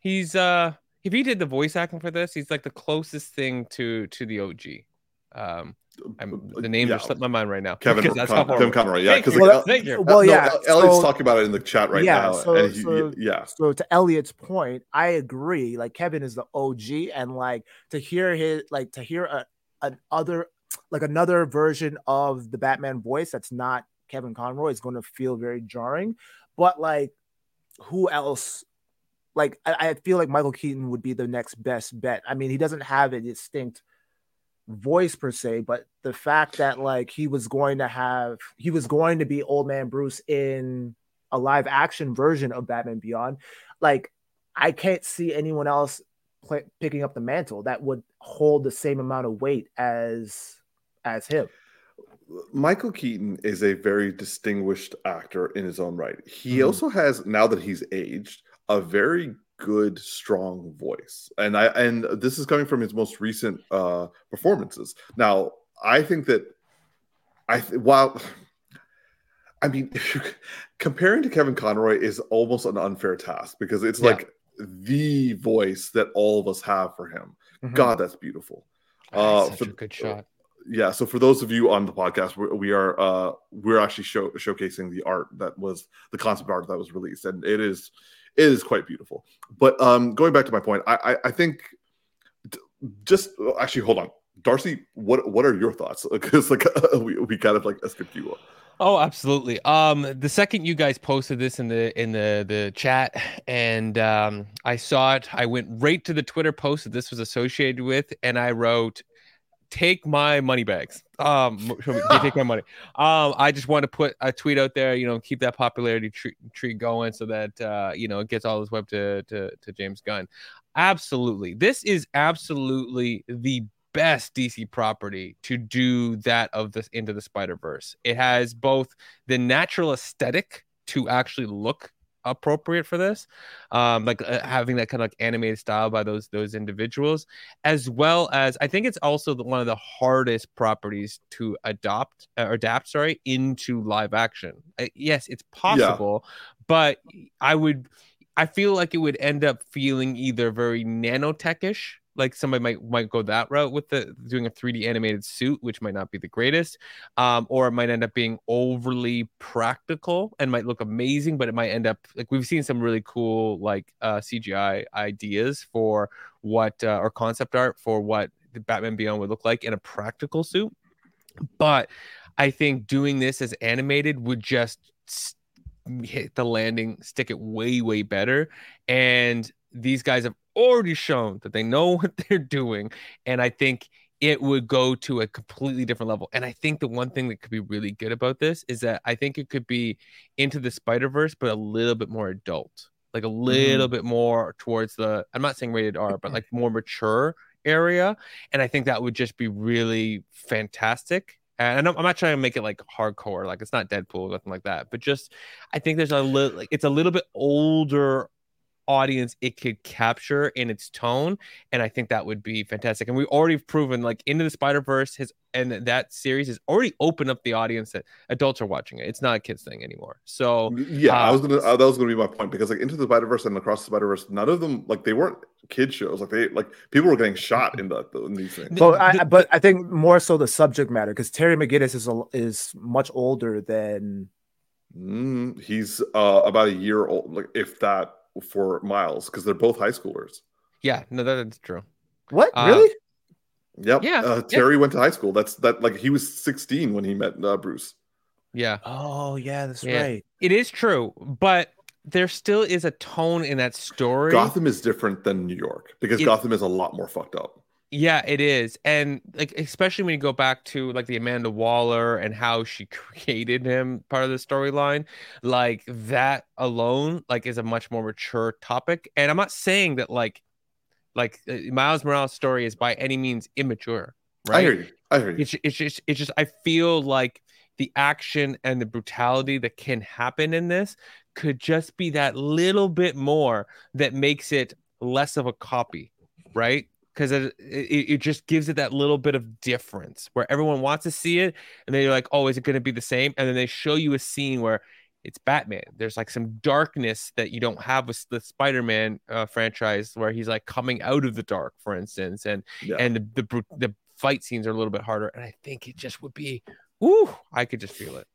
he's uh if he did the voice acting for this, he's like the closest thing to to the O G. Um, I'm, the names yeah. are slipping my mind right now. Kevin, that's Con- Kevin Conroy, yeah. Because well, like, El- well, yeah. No, Elliot's so, talking about it in the chat right yeah, now. So, and he, so, yeah. So to Elliot's point, I agree. Like Kevin is the O G, and like to hear his, like to hear a, an other, like another version of the Batman voice that's not Kevin Conroy is going to feel very jarring. But like, who else? Like I, I feel like Michael Keaton would be the next best bet. I mean, he doesn't have a distinct voice per se, but the fact that like he was going to have he was going to be Old Man Bruce in a live action version of Batman Beyond, like I can't see anyone else play, picking up the mantle that would hold the same amount of weight as as him. Michael Keaton is a very distinguished actor in his own right. He mm. also has, now that he's aged, a very good, strong voice, and I and this is coming from his most recent uh performances. Now, I think that I th- while I mean, comparing to Kevin Conroy is almost an unfair task because it's yeah. like the voice that all of us have for him. Mm-hmm. God, that's beautiful. Oh, that's uh, such for, a good shot. Yeah. So for those of you on the podcast, we, we are uh we're actually show, showcasing the art that was the concept art that was released, and it is. It is quite beautiful. But um, going back to my point, I, I, I think d- just actually hold on, Darcy. What what are your thoughts? Because like uh, we we kind of like escaped you. Oh, absolutely. Um, the second you guys posted this in the in the the chat, and um, I saw it, I went right to the Twitter post that this was associated with, and I wrote, "Take my money bags. Um, take my money. Um, I just want to put a tweet out there, you know, keep that popularity tree, tree going so that, uh, you know, it gets all this web to, to, to James Gunn." Absolutely. This is absolutely the best D C property to do that of this Into the Spider-Verse. It has both the natural aesthetic to actually look appropriate for this, um, like uh, having that kind of like animated style by those those individuals, as well as I think it's also the, one of the hardest properties to adopt uh, adapt, sorry, into live action. Uh, yes, it's possible, yeah. but I would, I feel like it would end up feeling either very nanotech-ish, like somebody might might go that route with the doing a three D animated suit, which might not be the greatest, um, or it might end up being overly practical and might look amazing, but it might end up like we've seen some really cool like uh, C G I ideas for what uh, or concept art for what the Batman Beyond would look like in a practical suit. But I think doing this as animated would just st- hit the landing, stick it way way better, and these guys have already shown that they know what they're doing, and I think it would go to a completely different level. And I think the one thing that could be really good about this is that I think it could be Into the Spider-Verse, but a little bit more adult, like a little mm. bit more towards the, I'm not saying rated R, but like more mature area. And I think that would just be really fantastic. And I'm not trying to make it like hardcore, like it's not Deadpool or nothing like that, but just I think there's a little, like, it's a little bit older audience it could capture in its tone, and I think that would be fantastic. And we already proven like Into the Spider-Verse has, and that series has already opened up the audience that adults are watching it. It's not a kids thing anymore. So yeah, uh, I was gonna uh, that was gonna be my point, because like Into the Spider-Verse and Across the Spider-Verse, none of them, like, they weren't kid shows. Like they, like people were getting shot in the in these things. But I, but I think more so the subject matter, because Terry McGinnis is a, is much older than mm, he's uh, about a year old, like if that, for Miles, because they're both high schoolers. Yeah, no, that's true. What uh, really? Yep. Yeah, uh, Terry yeah. went to high school. That's that. Like he was sixteen when he met uh, Bruce. Yeah. Oh yeah, that's yeah. right. It is true, but there still is a tone in that story. Gotham is different than New York, because it, Gotham is a lot more fucked up. Yeah, it is. And like especially when you go back to like the Amanda Waller and how she created him part of the storyline, like that alone like is a much more mature topic. And I'm not saying that like like Miles Morales' story is by any means immature, right? I hear you. I hear you. It's, it's just it's just I feel like the action and the brutality that can happen in this could just be that little bit more that makes it less of a copy, right? Because it, it, it just gives it that little bit of difference where everyone wants to see it and they're like, oh, is it going to be the same? And then they show you a scene where it's Batman. There's like some darkness that you don't have with the Spider-Man uh, franchise where he's like coming out of the dark, for instance. And yeah. and the, the the fight scenes are a little bit harder. And I think it just would be, woo, I could just feel it.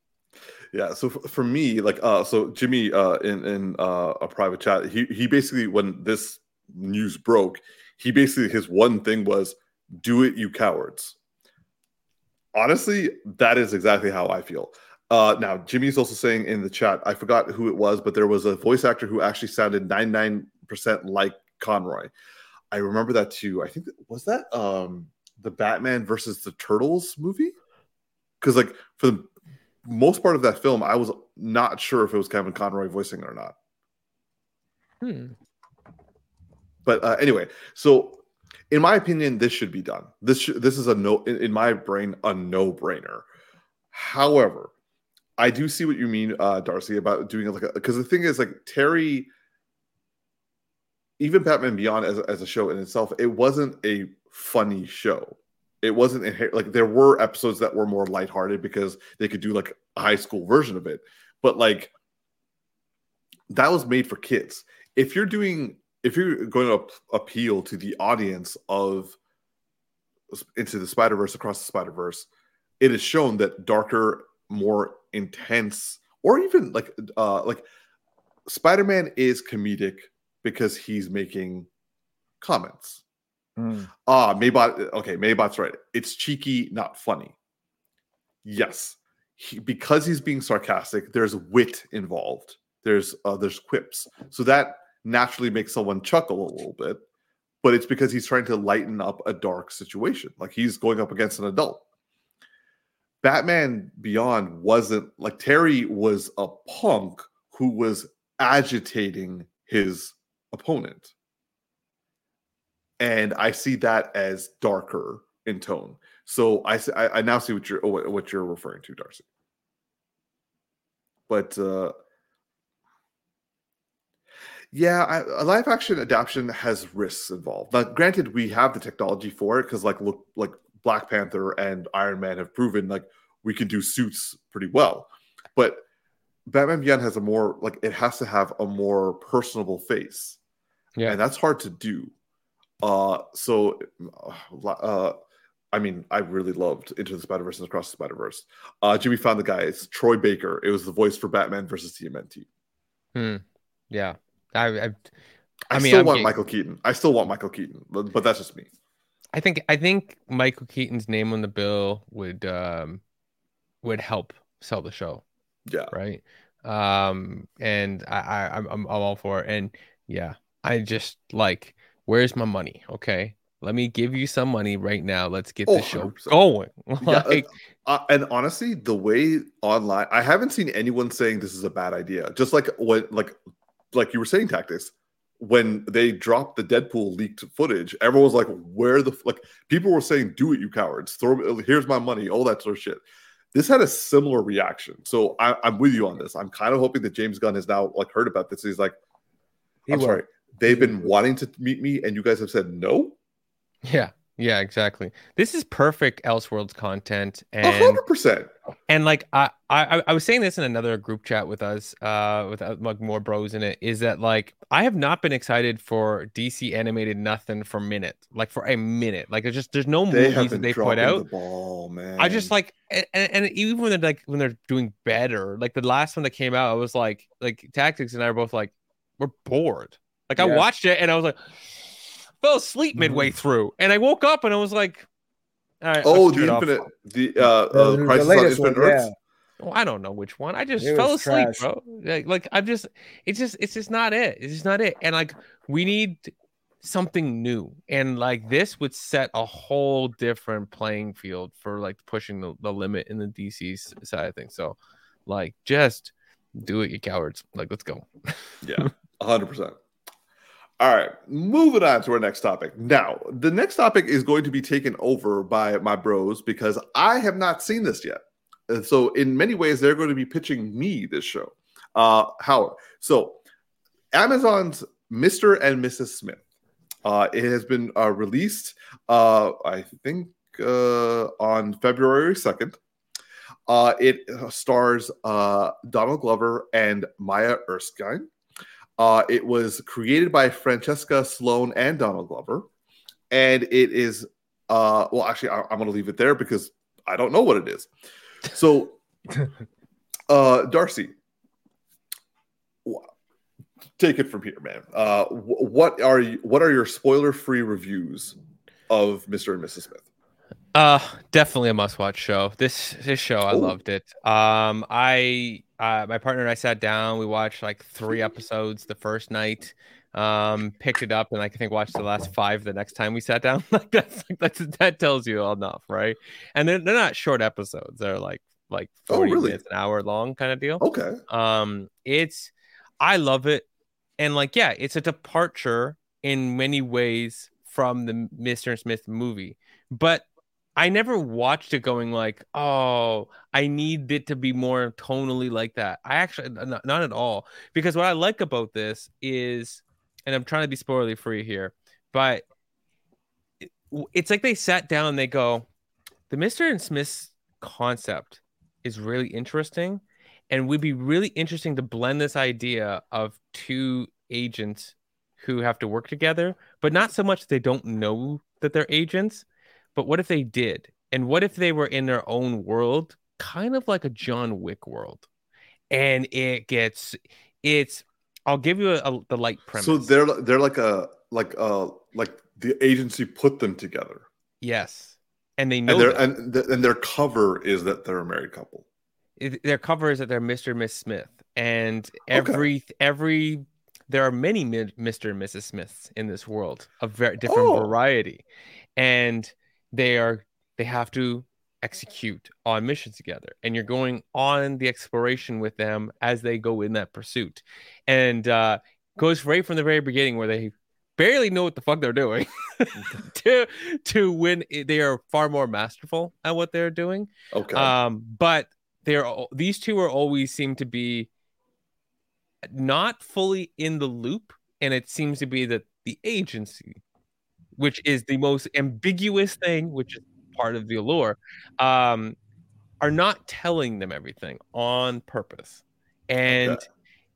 Yeah, so f- for me, like, uh, so Jimmy uh, in, in uh, a private chat, he, he basically, when this news broke, he basically, his one thing was, do it, you cowards. Honestly, that is exactly how I feel. Uh, now, Jimmy's also saying in the chat, I forgot who it was, but there was a voice actor who actually sounded ninety-nine percent like Conroy. I remember that too. I think, that, was that um, the Batman versus the Turtles movie? Because, like, for the most part of that film, I was not sure if it was Kevin Conroy voicing it or not. Hmm. But uh, anyway, so in my opinion, this should be done. This sh- this is a no in, in my brain a no-brainer. However, I do see what you mean, uh, Darcy, about doing it like because the thing is like Terry, even Batman Beyond as as a show in itself, it wasn't a funny show. It wasn't inher- like there were episodes that were more lighthearted because they could do like a high school version of it. But like that was made for kids. If you're doing, if you're going to ap- appeal to the audience of Into the Spider-Verse, Across the Spider-Verse, it is shown that darker, more intense, or even like uh, like Spider-Man is comedic because he's making comments. Mm. Ah, Maybot. Okay, Maybot's right. It's cheeky, not funny. Yes, he, because he's being sarcastic. There's wit involved. There's uh, there's quips. So that naturally makes someone chuckle a little bit, but it's because he's trying to lighten up a dark situation. Like he's going up against an adult. Batman Beyond wasn't like Terry was a punk who was agitating his opponent. And I see that as darker in tone. So I, I now see what you're what you're referring to, Darcy. But uh, yeah, I, a live action adaptation has risks involved. Now, granted, we have the technology for it because, like, look, like Black Panther and Iron Man have proven like we can do suits pretty well. But Batman Beyond has a more like it has to have a more personable face, yeah, and that's hard to do. Uh, so, uh, I mean, I really loved Into the Spider-Verse and Across the Spider-Verse. Uh, Jimmy found the guy. It's Troy Baker. It was the voice for Batman versus T M N T. Hmm. Yeah. I, I, I, I mean, still I'm want getting... Michael Keaton. I still want Michael Keaton, but, but that's just me. I think, I think Michael Keaton's name on the bill would, um, would help sell the show. Yeah. Right. Um, and I, I I'm, I'm all for it. And yeah, I just like, where's my money? Okay, let me give you some money right now. Let's get oh, the show one hundred percent going. Like... Yeah, uh, and honestly, the way online, I haven't seen anyone saying this is a bad idea. Just like what, like, like you were saying, Tactics, when they dropped the Deadpool leaked footage, everyone was like, "Where the f-? Like?" People were saying, "Do it, you cowards! Throw here's my money!" All that sort of shit. This had a similar reaction, so I, I'm with you on this. I'm kind of hoping that James Gunn has now like heard about this. He's like, "I'm he sorry." They've been wanting to meet me, and you guys have said no? Yeah, yeah, exactly. This is perfect Elseworlds content. And, one hundred percent. And, like, I, I I was saying this in another group chat with us, uh, with like, more bros in it, is that, like, I have not been excited for D C animated nothing for a minute. Like, for a minute. Like, there's just there's no they movies that they put out. The ball, man. I just, like, and, and even when they're, like, when they're doing better, like, the last one that came out, I was, like, like Tactics and I were both, like, we're bored. Like, I yeah. watched it, and I was like, fell asleep midway through. And I woke up, and I was like, all right. Oh, the Infinite, off. the uh, uh the, Crisis the on Infinite one, Earths? Yeah. Oh, I don't know which one. I just it fell asleep, trash. bro. Like, like, I'm just, it's just, it's just not it. It's just not it. And, like, we need something new. And, like, this would set a whole different playing field for, like, pushing the, the limit in the D C side of things. So, like, just do it, you cowards. Like, let's go. Yeah, one hundred percent. All right, moving on to our next topic. Now, the next topic is going to be taken over by my bros because I have not seen this yet. And so in many ways, they're going to be pitching me this show. Uh, however, so Amazon's Mister and Missus Smith, uh, it has been uh, released, uh, I think, uh, on February second. Uh, it stars uh, Donald Glover and Maya Erskine. Uh, it was created by Francesca Sloan and Donald Glover. And it is, uh, well, actually, I, I'm going to leave it there because I don't know what it is. So, uh, Darcy, take it from here, man. Uh, what are you, what are your spoiler-free reviews of Mister and Missus Smith? Uh, definitely a must-watch show. This this show, I Ooh. loved it. Um, I uh, my partner and I sat down. We watched like three episodes the first night. Um, picked it up and like, I think watched the last five the next time we sat down. Like that's like that's that tells you enough, right? And they're they're not short episodes. They're like like forty oh, really? minutes, an hour long kind of deal. Okay. Um, it's I love it, and like yeah, it's a departure in many ways from the Mister and Smith movie, but I never watched it going like, oh, I need it to be more tonally like that. I actually, not, not at all. Because what I like about this is, and I'm trying to be spoiler free here, but it, it's like they sat down and they go, the Mister and Smith's concept is really interesting. And would be really interesting to blend this idea of two agents who have to work together, but not so much they don't know that they're agents. But what if they did? And what if they were in their own world, kind of like a John Wick world? And it gets, it's. I'll give you a, a, the light premise. So they're they're like a like a like the agency put them together. Yes, and they know. And, that. and, th- and their cover is that they're a married couple. It, their cover is that they're Mister and Missus Smith, and every okay. every. There are many Mister and Missus Smiths in this world of very different oh. variety, and. They are. They have to execute on missions together, and you're going on the exploration with them as they go in that pursuit. And uh, goes right from the very beginning, where they barely know what the fuck they're doing, to to when they are far more masterful at what they're doing. Okay. Um, but they're these two are always seem to be not fully in the loop, and it seems to be that the agency. Which is the most ambiguous thing, which is part of the allure, um, are not telling them everything on purpose, and okay.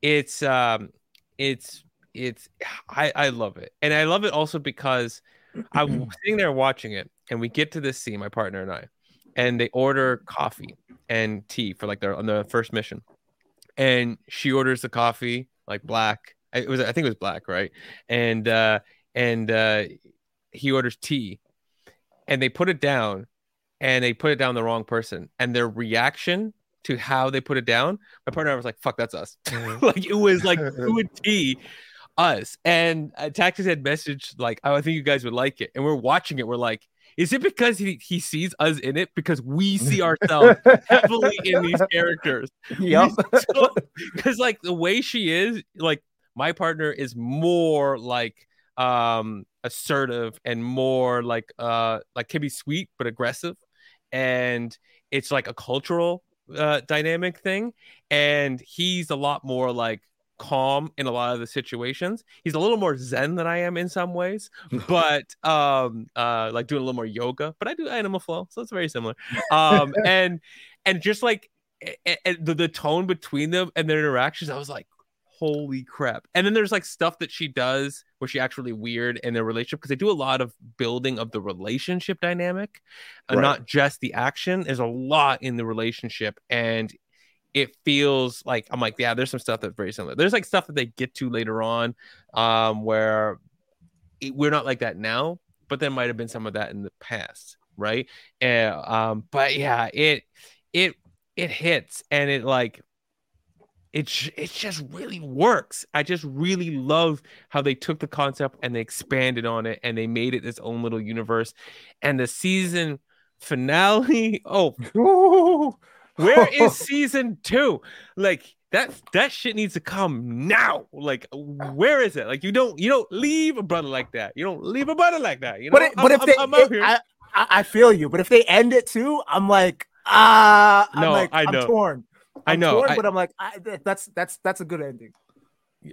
it's um, it's it's I, I love it, and I love it also because I'm sitting there watching it, and we get to this scene, my partner and I, and they order coffee and tea for like their on the first mission, and she orders the coffee like black. It was I think it was black, right? And uh, and uh, he orders tea and they put it down and they put it down the wrong person, and their reaction to how they put it down. My partner and I was like, fuck, that's us. Like it was like who would tea us. And uh, Tactics had messaged like, oh, I think you guys would like it. And we're watching it. We're like, is it because he, he sees us in it? Because we see ourselves heavily in these characters. Yeah. Cause like the way she is, like my partner is more like, um, assertive and more like uh like can be sweet but aggressive, and it's like a cultural uh dynamic thing, and he's a lot more like calm in a lot of the situations. He's a little more zen than I am in some ways, but um uh like doing a little more yoga, but I do animal flow, so it's very similar. um and and just like a, a, the, the tone between them and their interactions, I was like, holy crap. And then there's like stuff that she does where she actually weird in their relationship, because they do a lot of building of the relationship dynamic, right. And not just the action. There's a lot in the relationship, and it feels like I'm like, yeah, there's some stuff that's very similar. There's like stuff that they get to later on um, where it, we're not like that now, but there might have been some of that in the past, right? And, um, but yeah, it it it hits, and it like. It, it just really works. I just really love how they took the concept and they expanded on it and they made it its own little universe. And the season finale, oh, oh. Where is season two? Like that that shit needs to come now. Like where is it? Like you don't you don't leave a brother like that. You don't leave a brother like that. You know, but, it, but if they, I'm out here. I, I feel you. But if they end it too, I'm like ah, uh, no, like, I know. I'm torn. I'm know, torn, I, but I'm like, I, that's that's that's a good ending.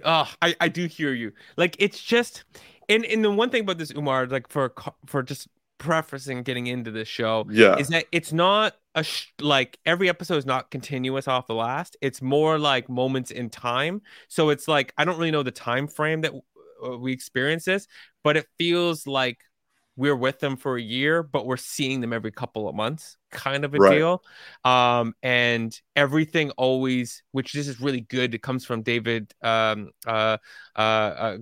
Uh, I, I do hear you. Like, it's just, and, and the one thing about this, Umar, like for for just prefacing getting into this show, yeah. is that it's not a sh- like every episode is not continuous off the last. It's more like moments in time. So it's like I don't really know the time frame that w- we experience this, but it feels like we're with them for a year, but we're seeing them every couple of months, kind of a right. deal. Um, and everything always, which this is really good. It comes from David, um, uh, uh,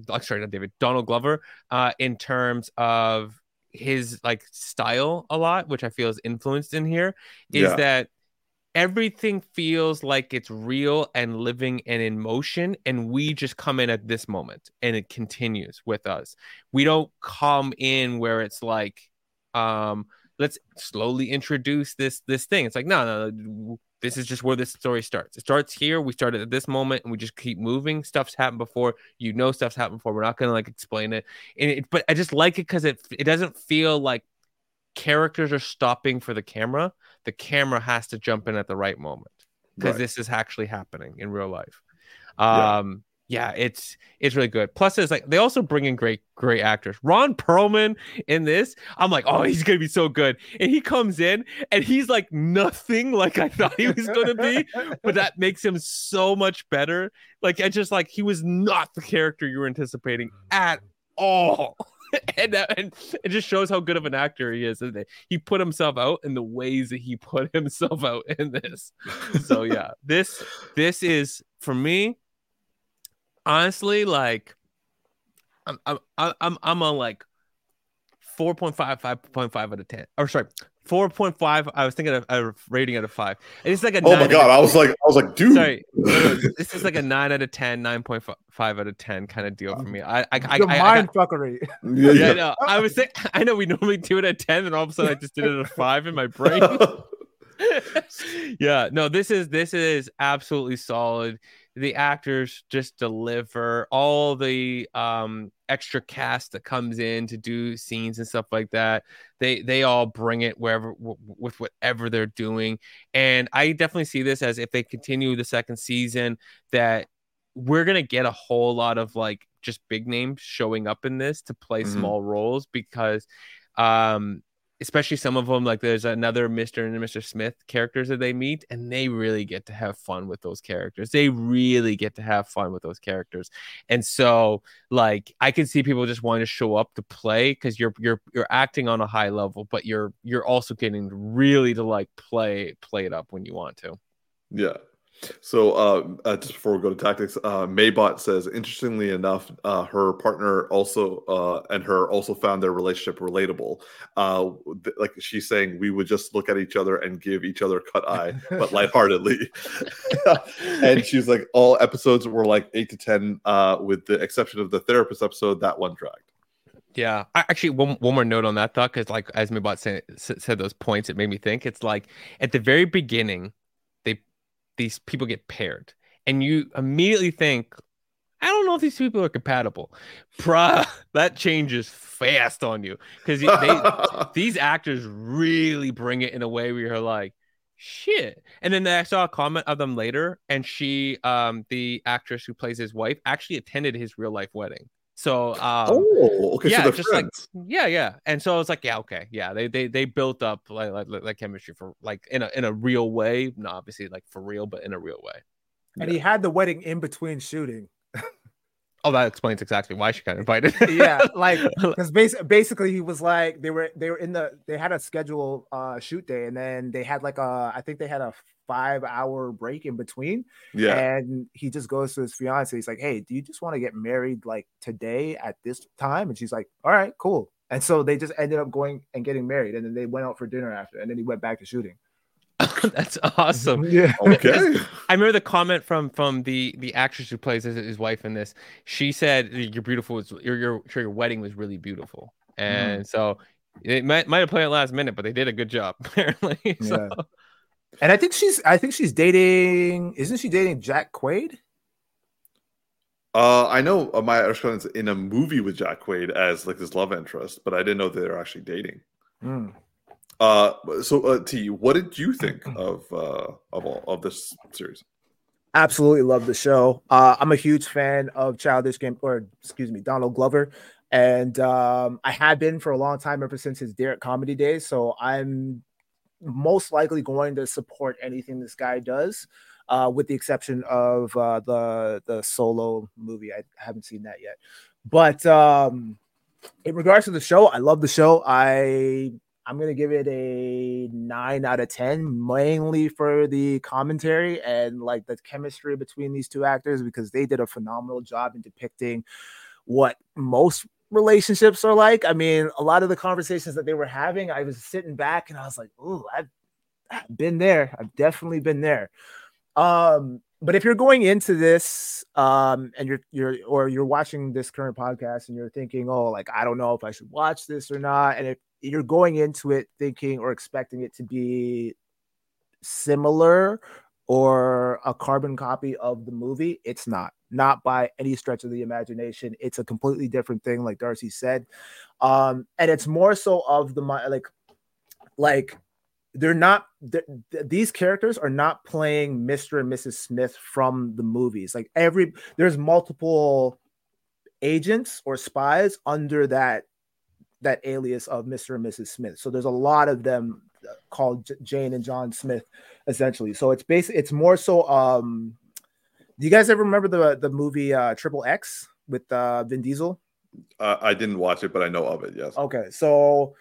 uh sorry, not David, Donald Glover, uh, in terms of his like style a lot, which I feel is influenced in here, is yeah. that everything feels like it's real and living and in motion, and we just come in at this moment and it continues with us. We don't come in where it's like um let's slowly introduce this this thing. It's like no no this is just where this story starts. It starts here. We started at this moment and we just keep moving. Stuff's happened before, you know, stuff's happened before. We're not gonna like explain it, and it, but I just like it because it it doesn't feel like characters are stopping for the camera. The camera has to jump in at the right moment because right. this is actually happening in real life. Um, yeah. yeah, it's it's really good. Plus, it's like they also bring in great great actors. Ron Perlman in this, I'm like, oh, he's gonna be so good. And he comes in and he's like nothing like I thought he was gonna be, but that makes him so much better. Like I just like he was not the character you were anticipating at all. And, that, and it just shows how good of an actor he is, isn't it? He put himself out in the ways that he put himself out in this. So yeah, this this is for me. Honestly, like I'm I'm I'm I'm on like four point five, five point five out of ten. Or sorry, four point five. I was thinking of a rating out of five. And it's like a. Oh my god! I was like, I was like, dude. Sorry, this is like a nine out of ten, nine point five out of ten kind of deal for me. I, I, I, the I, mind I got, fuckery. Yeah, yeah. I know. I was saying, I know we normally do it at ten, and all of a sudden I just did it at a five in my brain. Yeah, no, this is this is absolutely solid. The actors just deliver. All the um extra cast that comes in to do scenes and stuff like that, they they all bring it wherever w- with whatever they're doing. And I definitely see this as if they continue the second season that we're gonna get a whole lot of like just big names showing up in this to play mm-hmm. small roles, because um especially some of them, like there's another Mister and Missus Smith characters that they meet, and they really get to have fun with those characters. They really get to have fun with those characters. And so like, I can see people just wanting to show up to play because you're, you're, you're acting on a high level, but you're, you're also getting really to like play, play it up when you want to. Yeah. So uh, uh, just before we go to tactics, uh, Maybot says, interestingly enough, uh, her partner also uh, and her also found their relationship relatable. Uh, th- like she's saying, we would just look at each other and give each other cut eye, but lightheartedly. And she's like, all episodes were like eight to ten, uh, with the exception of the therapist episode. That one dragged. Yeah, I, actually, one one more note on that thought, because like as Maybot said, said those points, it made me think. It's like at the very beginning, these people get paired and you immediately think, I don't know if these people are compatible. Bruh, that changes fast on you because these actors really bring it in a way where you're like, shit. And then I saw a comment of them later, and she, um, the actress who plays his wife, actually attended his real life wedding. So, um, oh, okay, yeah, so just friends. Like, yeah, yeah, and so I was like, yeah, okay, yeah, they they they built up like like, like chemistry for like in a in a real way, not obviously like for real, but in a real way. And yeah. He had the wedding in between shooting. Oh, that explains exactly why she got invited. Yeah, like because basically, basically he was like they were they were in the they had a scheduled uh, shoot day, and then they had like a I think they had a five hour break in between. Yeah, and he just goes to his fiance. He's like, "Hey, do you just want to get married like today at this time?" And she's like, "All right, cool." And so they just ended up going and getting married, and then they went out for dinner after, and then he went back to shooting. That's awesome. Yeah. Okay. I remember the comment from from the the actress who plays his, his wife in this. She said, "You're beautiful. Your your your wedding was really beautiful," and mm. so it might might have played it last minute, but they did a good job apparently. So. Yeah. And I think she's, I think she's dating. Isn't she dating Jack Quaid? Uh, I know Maya Erskine's in a movie with Jack Quaid as like his love interest, but I didn't know they were actually dating. Mm. Uh, so, uh, T, what did you think of uh, of all of this series? Absolutely love the show. Uh, I'm a huge fan of Childish Gam- or excuse me, Donald Glover, and um, I have been for a long time ever since his Derek comedy days. So I'm most likely going to support anything this guy does, uh, with the exception of uh, the the Solo movie. I haven't seen that yet, but um, in regards to the show, I love the show. I I'm going to give it a nine out of ten, mainly for the commentary and like the chemistry between these two actors, because they did a phenomenal job in depicting what most relationships are like. I mean, a lot of the conversations that they were having, I was sitting back and I was like, ooh, I've, I've been there. I've definitely been there. Um, but if you're going into this um, and you're, you're, or you're watching this current podcast and you're thinking, oh, like, I don't know if I should watch this or not. And if you're going into it thinking or expecting it to be similar or a carbon copy of the movie, it's not. Not by any stretch of the imagination. It's a completely different thing, like Darcy said. Um, and it's more so of the, like, like they're not, they're, these characters are not playing Mister and Missus Smith from the movies. Like every, there's multiple agents or spies under that that alias of Mister and Missus Smith. So there's a lot of them called J- Jane and John Smith, essentially. So it's basically, it's more so, um, do you guys ever remember the the movie uh, Triple X with uh, Vin Diesel? Uh, I didn't watch it, but I know of it, yes. Okay, so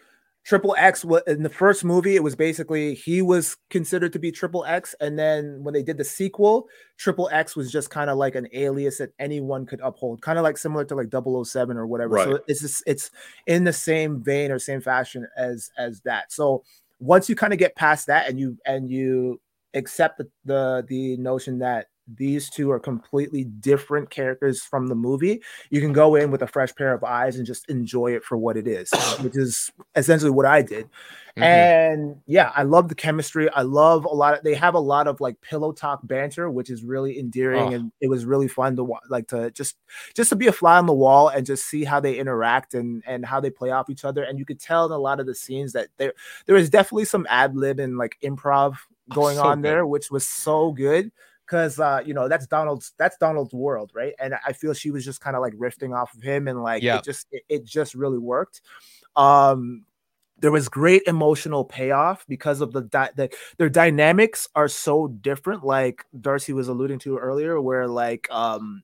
Triple X, in the first movie, it was basically, he was considered to be Triple X, and then when they did the sequel, Triple X was just kind of like an alias that anyone could uphold, kind of like similar to like double oh seven or whatever. Right. So it's just, it's in the same vein or same fashion as as that. So once you kind of get past that and you and you accept the, the the notion that these two are completely different characters from the movie, you can go in with a fresh pair of eyes and just enjoy it for what it is, which is essentially what I did. Mm-hmm. And yeah, I love the chemistry. I love a lot of, they have a lot of like pillow talk banter, which is really endearing. Oh. And it was really fun to like to just, just to be a fly on the wall and just see how they interact and, and how they play off each other. And you could tell in a lot of the scenes that there, there is definitely some ad lib and like improv going oh, so on good. there, which was so good. Because uh, you know, that's Donald's that's Donald's world, right? And I feel she was just kind of like riffing off of him, and like yeah. it just it, it just really worked. Um, there was great emotional payoff because of the, di- the their dynamics are so different. Like Darcy was alluding to earlier, where like um,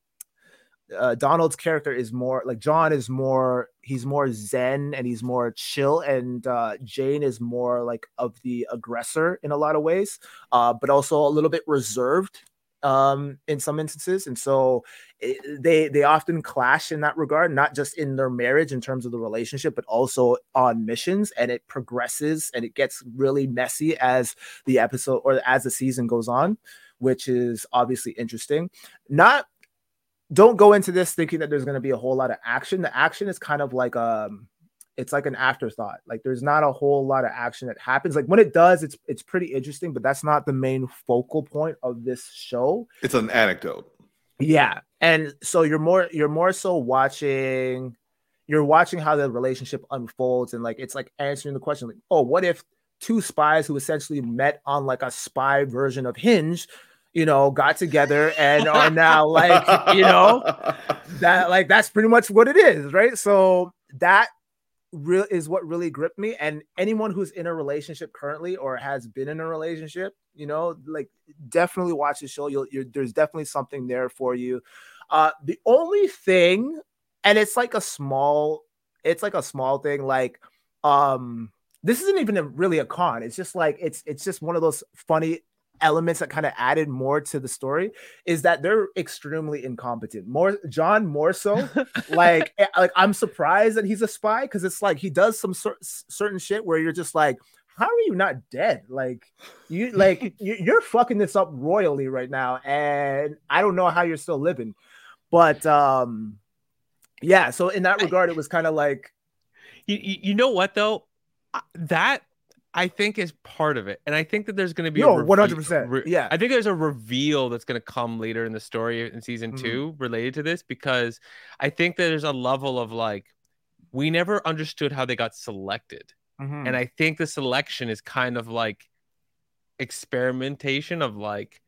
uh, Donald's character is more like John is more he's more zen and he's more chill, and uh, Jane is more like of the aggressor in a lot of ways, uh, but also a little bit reserved. Um, in some instances, and so it, they they often clash in that regard, not just in their marriage in terms of the relationship, but also on missions. And it progresses and it gets really messy as the episode or as the season goes on, which is obviously interesting. Not don't go into this thinking that there's going to be a whole lot of action. The action is kind of like um it's like an afterthought. Like there's not a whole lot of action that happens. Like when it does, it's it's pretty interesting, but that's not the main focal point of this show. It's an anecdote. Yeah. And so you're more you're more so watching you're watching how the relationship unfolds, and like it's like answering the question like, "Oh, what if two spies who essentially met on like a spy version of Hinge, you know, got together and are now like, you know, that like that's pretty much what it is, right?" So that real is what really gripped me. And anyone who's in a relationship currently or has been in a relationship, you know, like definitely watch the show. You'll, you're, there's definitely something there for you. Uh, the only thing, and it's like a small, it's like a small thing. Like, um, this isn't even a, really a con. It's just like, it's, it's just one of those funny elements that kind of added more to the story, is that they're extremely incompetent. More John, more so. like, like I'm surprised that he's a spy, because it's like he does some cer- certain shit where you're just like, how are you not dead? Like, you like you're fucking this up royally right now, and I don't know how you're still living. But um, yeah. So in that regard, I, it was kind of like, you you know what though, that. I think is part of it. And I think that there's going to be no, a one hundred percent. Re- yeah. I think there's a reveal that's going to come later in the story in season mm-hmm. two related to this, because I think that there's a level of like, we never understood how they got selected. Mm-hmm. And I think the selection is kind of like experimentation of like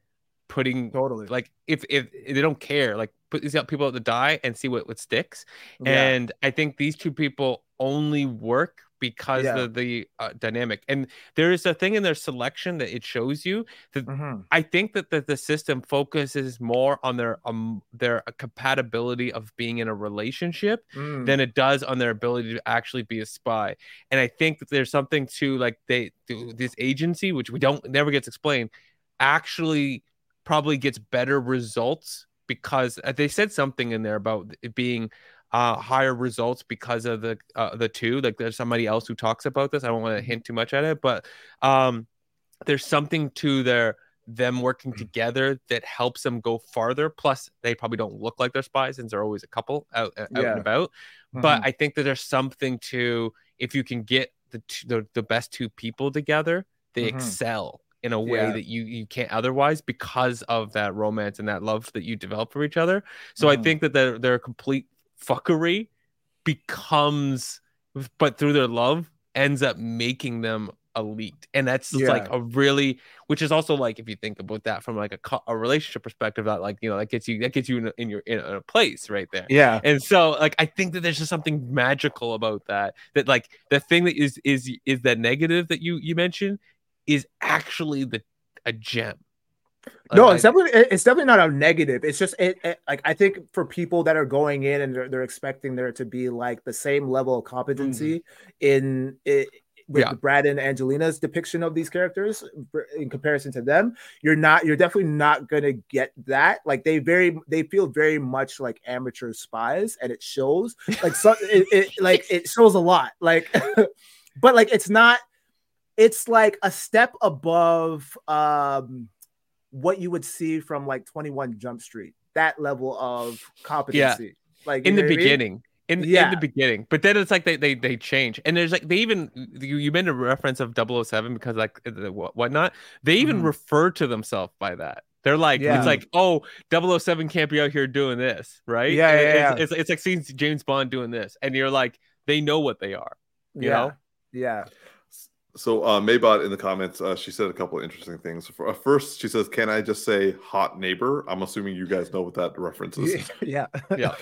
putting totally like if, if if they don't care, like put these people out to die and see what, what sticks. Yeah. And I think these two people only work because yeah. of the uh, dynamic. And there is a thing in their selection that it shows you that mm-hmm. I think that the, the system focuses more on their um their compatibility of being in a relationship mm. than it does on their ability to actually be a spy. And I think that there's something to like they this agency, which we don't never gets explained, actually probably gets better results because they said something in there about it being uh higher results because of the uh, the two, like there's somebody else who talks about this. I don't want to hint too much at it, but um there's something to their them working together that helps them go farther. Plus they probably don't look like they're spies since they're always a couple out, out yeah. and about mm-hmm. but I think that there's something to if you can get the two, the, the best two people together they mm-hmm. excel in a way yeah. that you you can't otherwise because of that romance and that love that you develop for each other. So mm-hmm. I think that they're, they're a complete fuckery becomes but through their love ends up making them elite. And that's yeah. like a really which is also like if you think about that from like a, a relationship perspective that like you know that gets you that gets you in, in your in a place right there. Yeah. And so like I think that there's just something magical about that that like the thing that is is is that negative that you you mentioned is actually the a gem. Like, no, it's definitely it's definitely not a negative. It's just it, it like I think for people that are going in and they're, they're expecting there to be like the same level of competency mm-hmm. in it, with yeah. Brad and Angelina's depiction of these characters in comparison to them. You're not. You're definitely not gonna get that. Like they very they feel very much like amateur spies, and it shows. Like so, it, it like it shows a lot. Like, but like it's not. It's like a step above. Um, what you would see from like twenty-one Jump Street, that level of competency. Yeah. Like in the beginning. I mean? In, yeah. in the beginning. But then it's like they, they they change. And there's like they even you you made a reference of double oh seven because like whatnot. They even mm. refer to themselves by that. They're like yeah. it's like, oh, double oh seven can't be out here doing this, right? Yeah. yeah, yeah. It's, it's, it's like seeing James Bond doing this, and you're like, they know what they are. You yeah. know? Yeah. So uh, Maybot in the comments, uh, she said a couple of interesting things. For, uh, first, she says, "Can I just say hot neighbor?" I'm assuming you guys know what that reference is. Yeah, yeah.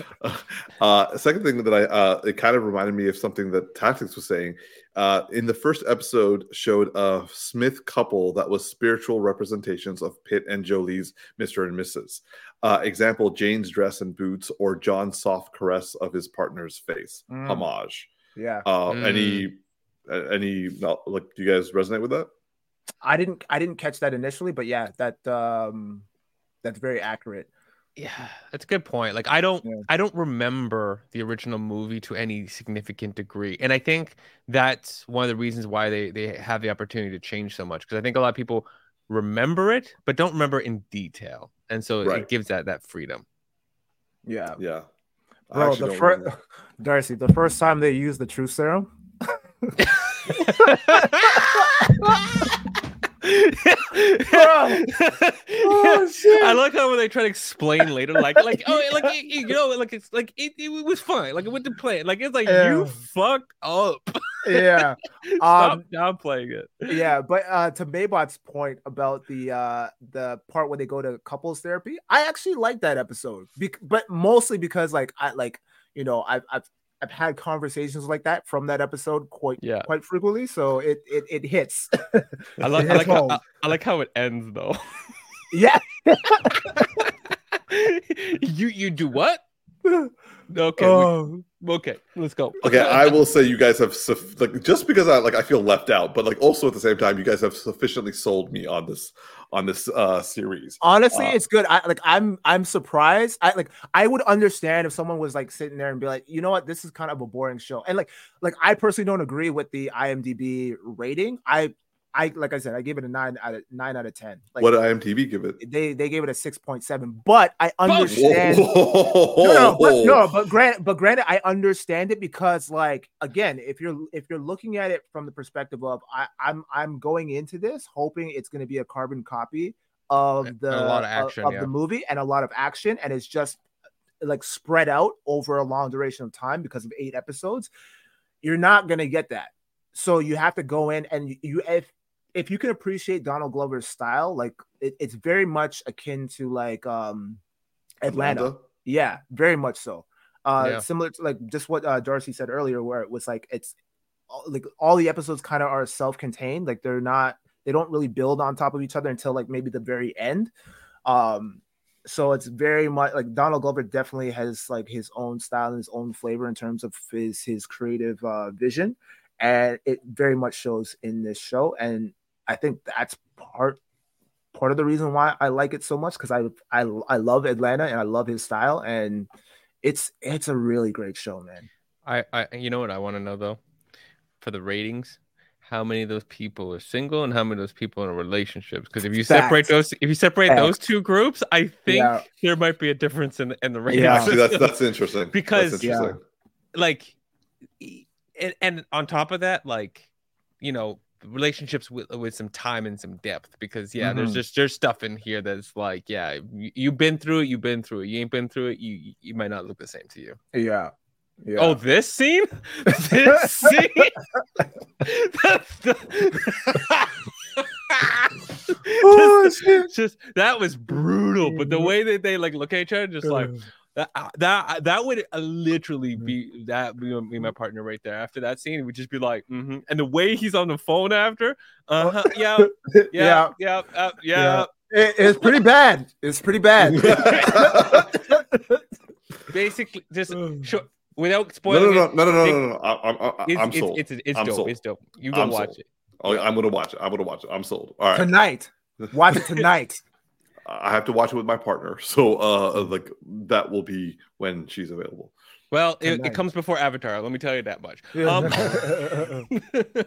uh, second thing that I uh, it kind of reminded me of something that Tactics was saying uh, in the first episode showed a Smith couple that was spiritual representations of Pitt and Jolie's Mister and Missus Uh, example: Jane's dress and boots, or John's soft caress of his partner's face. Mm. Homage. Yeah. Uh, mm. Any. Any like, do you guys resonate with that? I didn't. I didn't catch that initially, but yeah, that um, that's very accurate. Yeah, that's a good point. Like, I don't, yeah. I don't remember the original movie to any significant degree, and I think that's one of the reasons why they they have the opportunity to change so much because I think a lot of people remember it but don't remember it in detail, and so right. it gives that that freedom. Yeah, yeah. Bro, the first Darcy, the first time they used the truth serum. Bro. Oh, shit. I like how when they try to explain later, like, like, oh, yeah. like you know, like it's like it, it was fine, like it went to plan, like it's like yeah. you fucked up. Yeah, stop um, downplaying it. Yeah, but uh, to Maybot's point about the uh, the part where they go to couples therapy, I actually like that episode, Be- but mostly because like I like you know I've I've. I've had conversations like that from that episode quite yeah. quite frequently, so it it, it hits. I like, hits I, like how, I, I like how it ends though. Yeah. you you do what? Okay. Oh. We, okay. Let's go. Okay, I will say you guys have like just because I like I feel left out, but like also at the same time you guys have sufficiently sold me on this on this uh, series. Honestly, uh, it's good. I like I'm I'm surprised. I like I would understand if someone was like sitting there and be like, "You know what? This is kind of a boring show." And like like I personally don't agree with the IMDb rating. I I like I said, I gave it a nine out of nine out of ten. Like, what did IMDb give it? They they gave it a six point seven. But I understand. Whoa. No, no, but, no. But granted, but granted, I understand it because, like, again, if you're if you're looking at it from the perspective of I, I'm I'm going into this hoping it's going to be a carbon copy of the a lot of, action, of, of yeah. the movie and a lot of action, and it's just like spread out over a long duration of time because of eight episodes. You're not going to get that. So you have to go in and you, you if if you can appreciate Donald Glover's style, like it, it's very much akin to like um, Atlanta. Atlanta. Yeah, very much so. Uh, yeah. Similar to like just what uh, Darcy said earlier, where it was like it's like all the episodes kind of are self-contained. Like they're not, they don't really build on top of each other until like maybe the very end. Um, so it's very much like Donald Glover definitely has like his own style and his own flavor in terms of his his creative uh, vision. And it very much shows in this show, and I think that's part part of the reason why I like it so much, because I, I I love Atlanta and I love his style, and it's it's a really great show, man. I, I you know what I want to know though, for the ratings, how many of those people are single and how many of those people are in relationships? Because if you Fact. separate those, if you separate Fact. those two groups, I think yeah. there might be a difference in in the ratings. Yeah, actually, that's that's interesting because that's interesting. Yeah. like. And, and on top of that, like, you know, relationships with, with some time and some depth, because yeah, mm-hmm. there's just there's stuff in here that's like, yeah, you, you've been through it, you've been through it, you ain't been through it, you you might not look the same to you. Yeah. yeah. Oh, this scene, this scene. That's the... oh, just, shit. just that was brutal, but the way that they like look at each other, just like. That that that would literally be that me and my partner right there. After that scene, it would just be like, mm-hmm. and the way he's on the phone after, uh huh, yeah, yeah, yeah, yeah, uh, yeah. yeah. It, it's pretty bad. It's pretty bad. Basically, just short, without spoiling. No, no, no, no, it, no, no, no, no. I, I, I, I'm sold. It's, it's, it's I'm dope. Sold. It's dope. You go I'm watch sold. it. Oh, I'm gonna watch it. I'm gonna watch it. I'm sold. All right, tonight. Watch it tonight. I have to watch it with my partner, so uh, like that will be when she's available. Well, it, it comes before Avatar. Let me tell you that much. Um...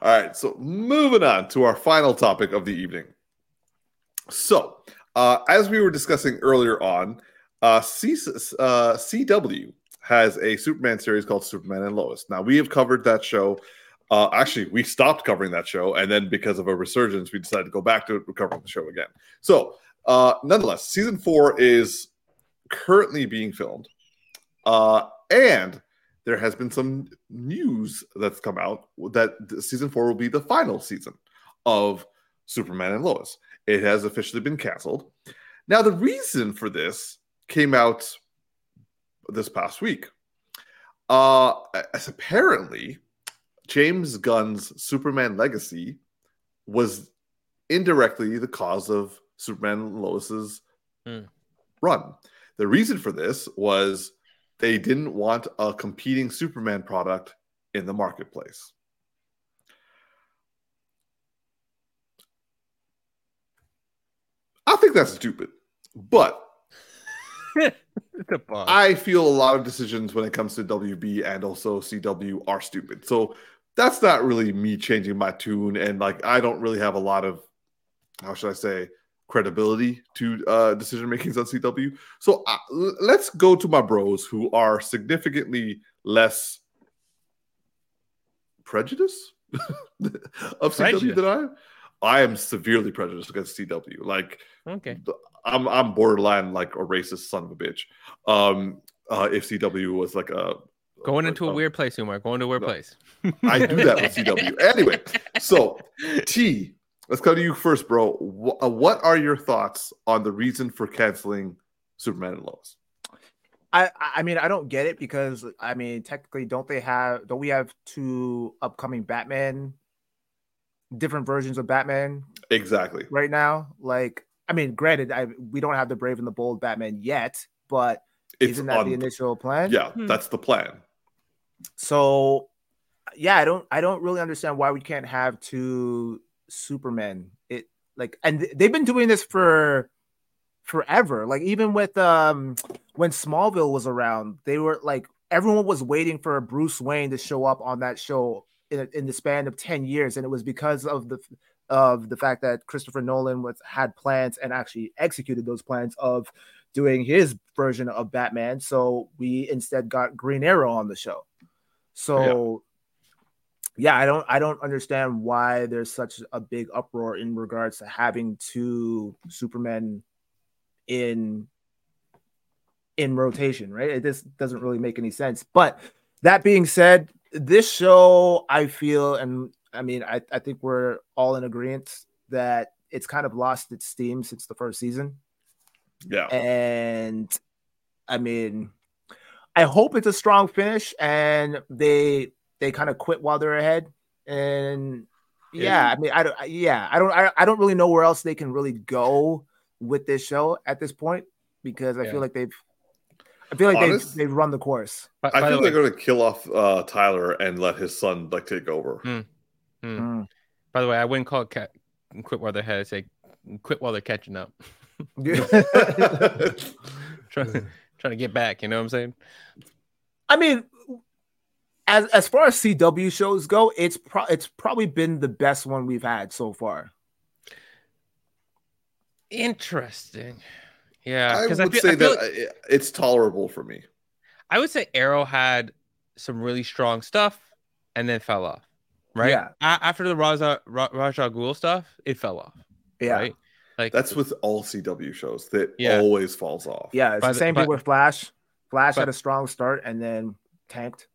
All right, so moving on to our final topic of the evening. So, uh, as we were discussing earlier on, uh, C- uh, C W has a Superman series called Superman and Lois. Now, we have covered that show. Uh, actually, we stopped covering that show, and then because of a resurgence, we decided to go back to covering the show again. So, uh, nonetheless, season four is currently being filmed, uh, and there has been some news that's come out that season four will be the final season of Superman and Lois. It has officially been canceled. Now, the reason for this came out this past week. Uh, as apparently... James Gunn's Superman Legacy was indirectly the cause of Superman and Lois's mm. run. The reason for this was they didn't want a competing Superman product in the marketplace. I think that's stupid, but I feel a lot of decisions when it comes to W B and also C W are stupid. So that's not really me changing my tune, and like I don't really have a lot of, how should I say, credibility to uh, decision makings on C W. So uh, let's go to my bros who are significantly less prejudiced of prejudice. C W than I am. I am severely prejudiced against C W. Like, okay, I'm I'm borderline like a racist son of a bitch. Um, uh, if C W was like a going a, into a, a weird place, Umar, going to a weird no, place. I do that with C W. Anyway, so T, let's go to you first, bro. W- what are your thoughts on the reason for canceling Superman and Lois? I I mean I don't get it because I mean technically don't they have don't we have two upcoming Batman? Different versions of Batman exactly right now. Like, I mean, granted, I we don't have the Brave and the Bold Batman yet, but it's isn't that on, the initial plan? Yeah, hmm. that's the plan. So, yeah, I don't, I don't really understand why we can't have two Supermen. It like, and they've been doing this for forever. Like, even with um, when Smallville was around, they were like everyone was waiting for Bruce Wayne to show up on that show. In, in the span of ten years, and it was because of the of the fact that Christopher Nolan was had plans and actually executed those plans of doing his version of Batman. So we instead got Green Arrow on the show. So yeah, yeah I don't I don't understand why there's such a big uproar in regards to having two Supermen in in rotation, right? It just doesn't really make any sense. But that being said, this show, I feel, and I mean, I, I think we're all in agreement that it's kind of lost its steam since the first season. Yeah. And I mean, I hope it's a strong finish and they they kind of quit while they're ahead. And yeah, yeah. I mean, I don't, yeah, I don't, I, I don't really know where else they can really go with this show at this point, because I yeah. feel like they've, I feel like they've, they've run the course. By, I by think the they're going to kill off uh, Tyler and let his son like take over. Mm. Mm. Mm. By the way, I wouldn't call it cat, quit while they're ahead. I say quit while they're catching up. trying, trying to get back, you know what I'm saying? I mean, as as far as C W shows go, it's pro- it's probably been the best one we've had so far. Interesting. Yeah, I would I feel, say I that like, it's tolerable for me. I would say Arrow had some really strong stuff and then fell off, right? Yeah. A- after the Ra's al Ghul stuff, it fell off. Yeah. Right? Like that's with all C W shows that yeah. always falls off. Yeah, it's by the same the, thing but, with Flash. Flash but, had a strong start and then tanked.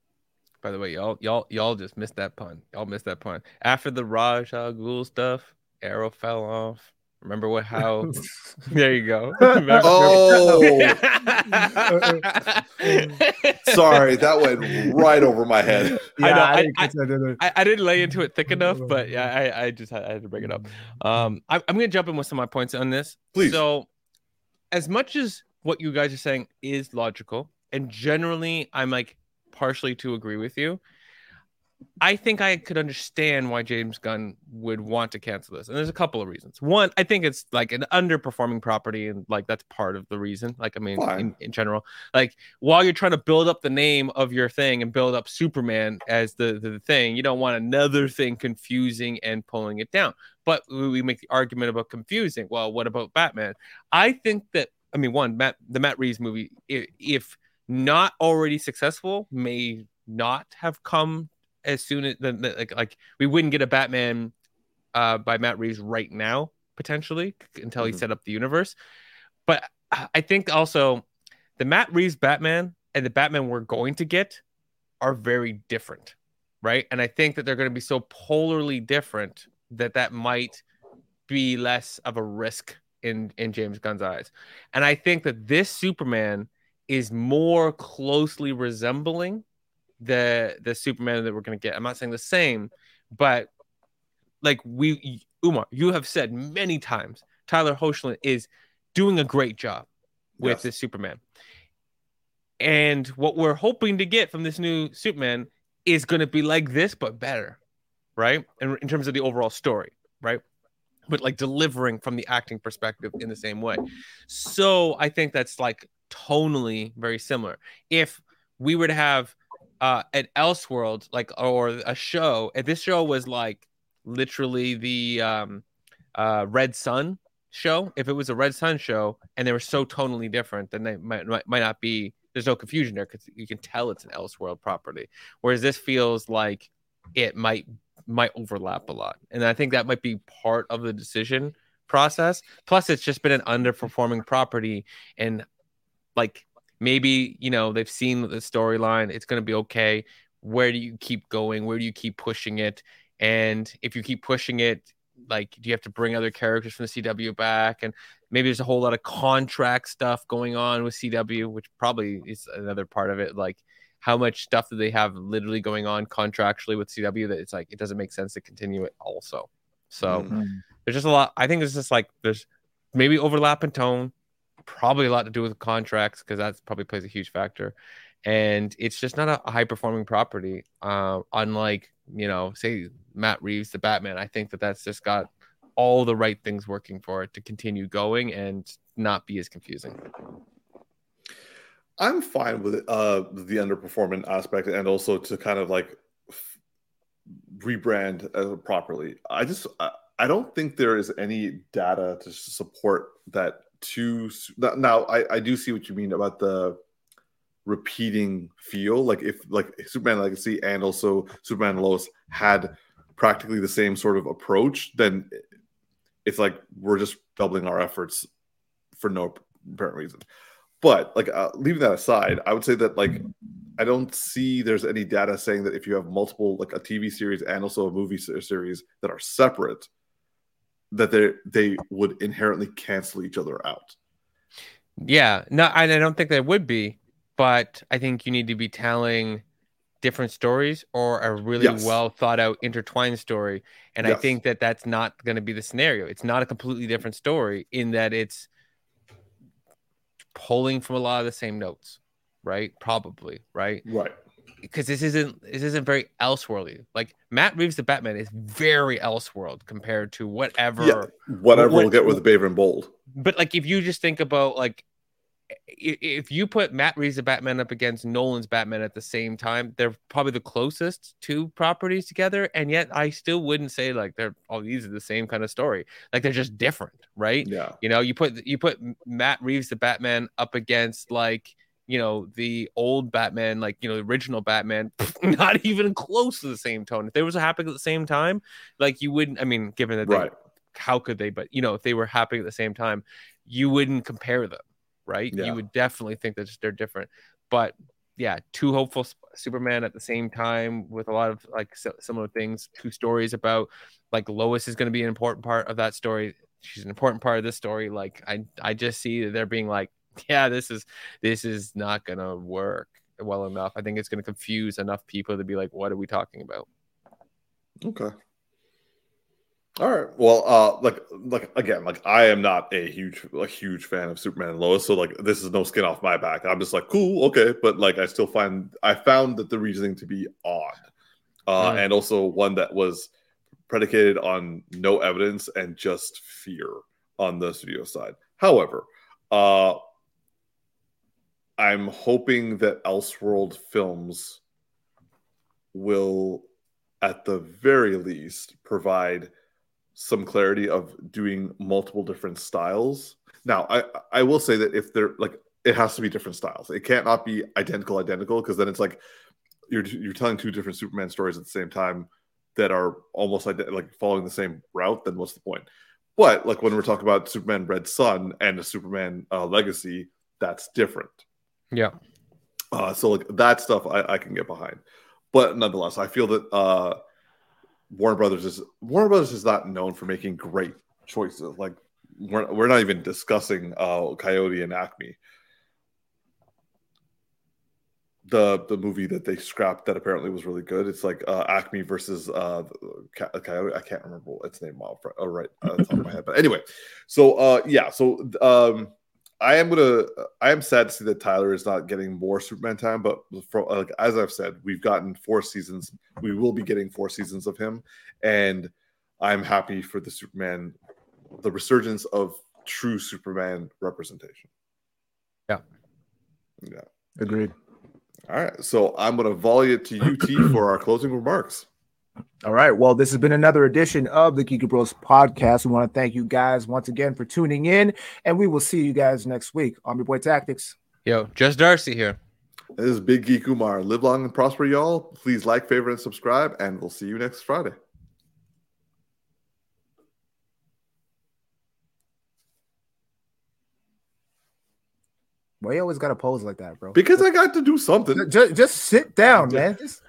By the way, y'all, y'all, y'all just missed that pun. Y'all missed that pun. After the Ra's al Ghul stuff, Arrow fell off. Remember what? How? There you go. Remember, oh, sorry, that went right over my head. Yeah, I, know, I, I, didn't I, I didn't lay into it thick enough, but yeah, I, I just had, I had to bring it up. Um, I, I'm going to jump in with some of my points on this. Please. So, as much as what you guys are saying is logical, and generally, I'm like partially to agree with you. I think I could understand why James Gunn would want to cancel this. And there's a couple of reasons. One, I think it's like an underperforming property. And like, that's part of the reason. Like, I mean, in, in general, like while you're trying to build up the name of your thing and build up Superman as the, the, the thing, you don't want another thing confusing and pulling it down. But we make the argument about confusing. Well, what about Batman? I think that, I mean, one, Matt, the Matt Reeves movie, if not already successful, may not have come as soon as the, the, like, like we wouldn't get a Batman uh, by Matt Reeves right now, potentially, until mm-hmm. he set up the universe. But I think also the Matt Reeves Batman and the Batman we're going to get are very different, right? And I think that they're going to be so polarly different that that might be less of a risk in, in James Gunn's eyes. And I think that this Superman is more closely resembling the the Superman that we're going to get. I'm not saying the same, but like we, Umar, you have said many times, Tyler Hoechlin is doing a great job with yes. this Superman. And what we're hoping to get from this new Superman is going to be like this, but better, right? And in terms of the overall story, right? But like delivering from the acting perspective in the same way. So I think that's like tonally very similar. If we were to have Uh, at Elseworlds, like, or a show, and this show was like literally the um, uh, Red Sun show. If it was a Red Sun show and they were so tonally different, then they might might, might not be. There's no confusion there because you can tell it's an Elseworld property. Whereas this feels like it might might overlap a lot, and I think that might be part of the decision process. Plus, it's just been an underperforming property, and like. Maybe, you know, they've seen the storyline. It's going to be okay. Where do you keep going? Where do you keep pushing it? And if you keep pushing it, like, do you have to bring other characters from the C W back? And maybe there's a whole lot of contract stuff going on with C W, which probably is another part of it. Like, how much stuff do they have literally going on contractually with C W that it's like, it doesn't make sense to continue it also. So mm-hmm. there's just a lot. I think there's just like, there's maybe overlap in tone. Probably a lot to do with contracts because that's probably plays a huge factor, and it's just not a high performing property. Uh, unlike, you know, say Matt Reeves, the Batman, I think that that's just got all the right things working for it to continue going and not be as confusing. I'm fine with uh, the underperforming aspect and also to kind of like f- rebrand uh, properly. I just I, I don't think there is any data to support that. To now, I, I do see what you mean about the repeating feel. Like if like Superman Legacy and also Superman and Lois had practically the same sort of approach, then it's like we're just doubling our efforts for no apparent reason. But like uh, leaving that aside, I would say that like I don't see there's any data saying that if you have multiple, like a T V series and also a movie series that are separate, that they they would inherently cancel each other out. Yeah, no, and I don't think they would be, but I think you need to be telling different stories or a really yes. well thought out intertwined story. And yes. I think that that's not going to be the scenario. It's not a completely different story in that it's pulling from a lot of the same notes. Right, probably, right, right. Because this isn't this isn't very Elseworlds. Like Matt Reeves, the Batman, is very Elseworlds compared to whatever, yeah, whatever what, we'll get with Brave and Bold. But like, if you just think about like, if you put Matt Reeves, the Batman, up against Nolan's Batman at the same time, they're probably the closest two properties together. And yet, I still wouldn't say like they're all oh, these are the same kind of story. Like they're just different, right? Yeah. You know, you put you put Matt Reeves, the Batman, up against like. You know, the old Batman, like, you know, the original Batman, pff, not even close to the same tone. If they were happening at the same time, like you wouldn't, I mean, given that, right. they, how could they, but, you know, if they were happening at the same time, you wouldn't compare them, right? Yeah. You would definitely think that they're different. But yeah, two hopeful Superman at the same time with a lot of like similar things, two stories about like Lois is going to be an important part of that story. She's an important part of this story. Like I, I just see that they're being like, yeah, this is this is not gonna work well enough. I think it's gonna confuse enough people to be like, what are we talking about? Okay. All right. Well, uh, like like again, like I am not a huge a huge fan of Superman and Lois, so like this is no skin off my back. I'm just like, cool, okay, but like I still find I found that the reasoning to be odd, uh, mm. and also one that was predicated on no evidence and just fear on the studio side. However, uh. I'm hoping that Elseworld films will, at the very least, provide some clarity of doing multiple different styles. Now, I, I will say that if they're like, it has to be different styles. It can't not be identical, identical, because then it's like you're you're telling two different Superman stories at the same time that are almost like like following the same route. Then what's the point? But like when we're talking about Superman Red Son and the Superman uh, Legacy, that's different. Yeah. Uh, so like that stuff I, I can get behind, but nonetheless, I feel that uh, Warner Brothers is Warner Brothers is not known for making great choices. Like we're we're not even discussing uh, Coyote and Acme, the the movie that they scrapped that apparently was really good. It's like uh, Acme versus uh, Coyote. I can't remember what its name off uh, right uh, top of my head. But anyway, so uh, yeah, so. Um, I am gonna. I am sad to see that Tyler is not getting more Superman time, but for, like as I've said, we've gotten four seasons. We will be getting four seasons of him, and I'm happy for the Superman, the resurgence of true Superman representation. Yeah, yeah, agreed. All right, so I'm gonna volley it to you, T, for our closing remarks. All right. Well, this has been another edition of the Geeky Bros Podcast. We want to thank you guys once again for tuning in, and we will see you guys next week. I'm your boy Tactics. Yo, just Darcy here. This is Big Geek Umar. Live long and prosper, y'all. Please like, favorite, and subscribe, and we'll see you next Friday. Why you always got to pose like that, bro? Because I got to do something. Just, just sit down, man. Just...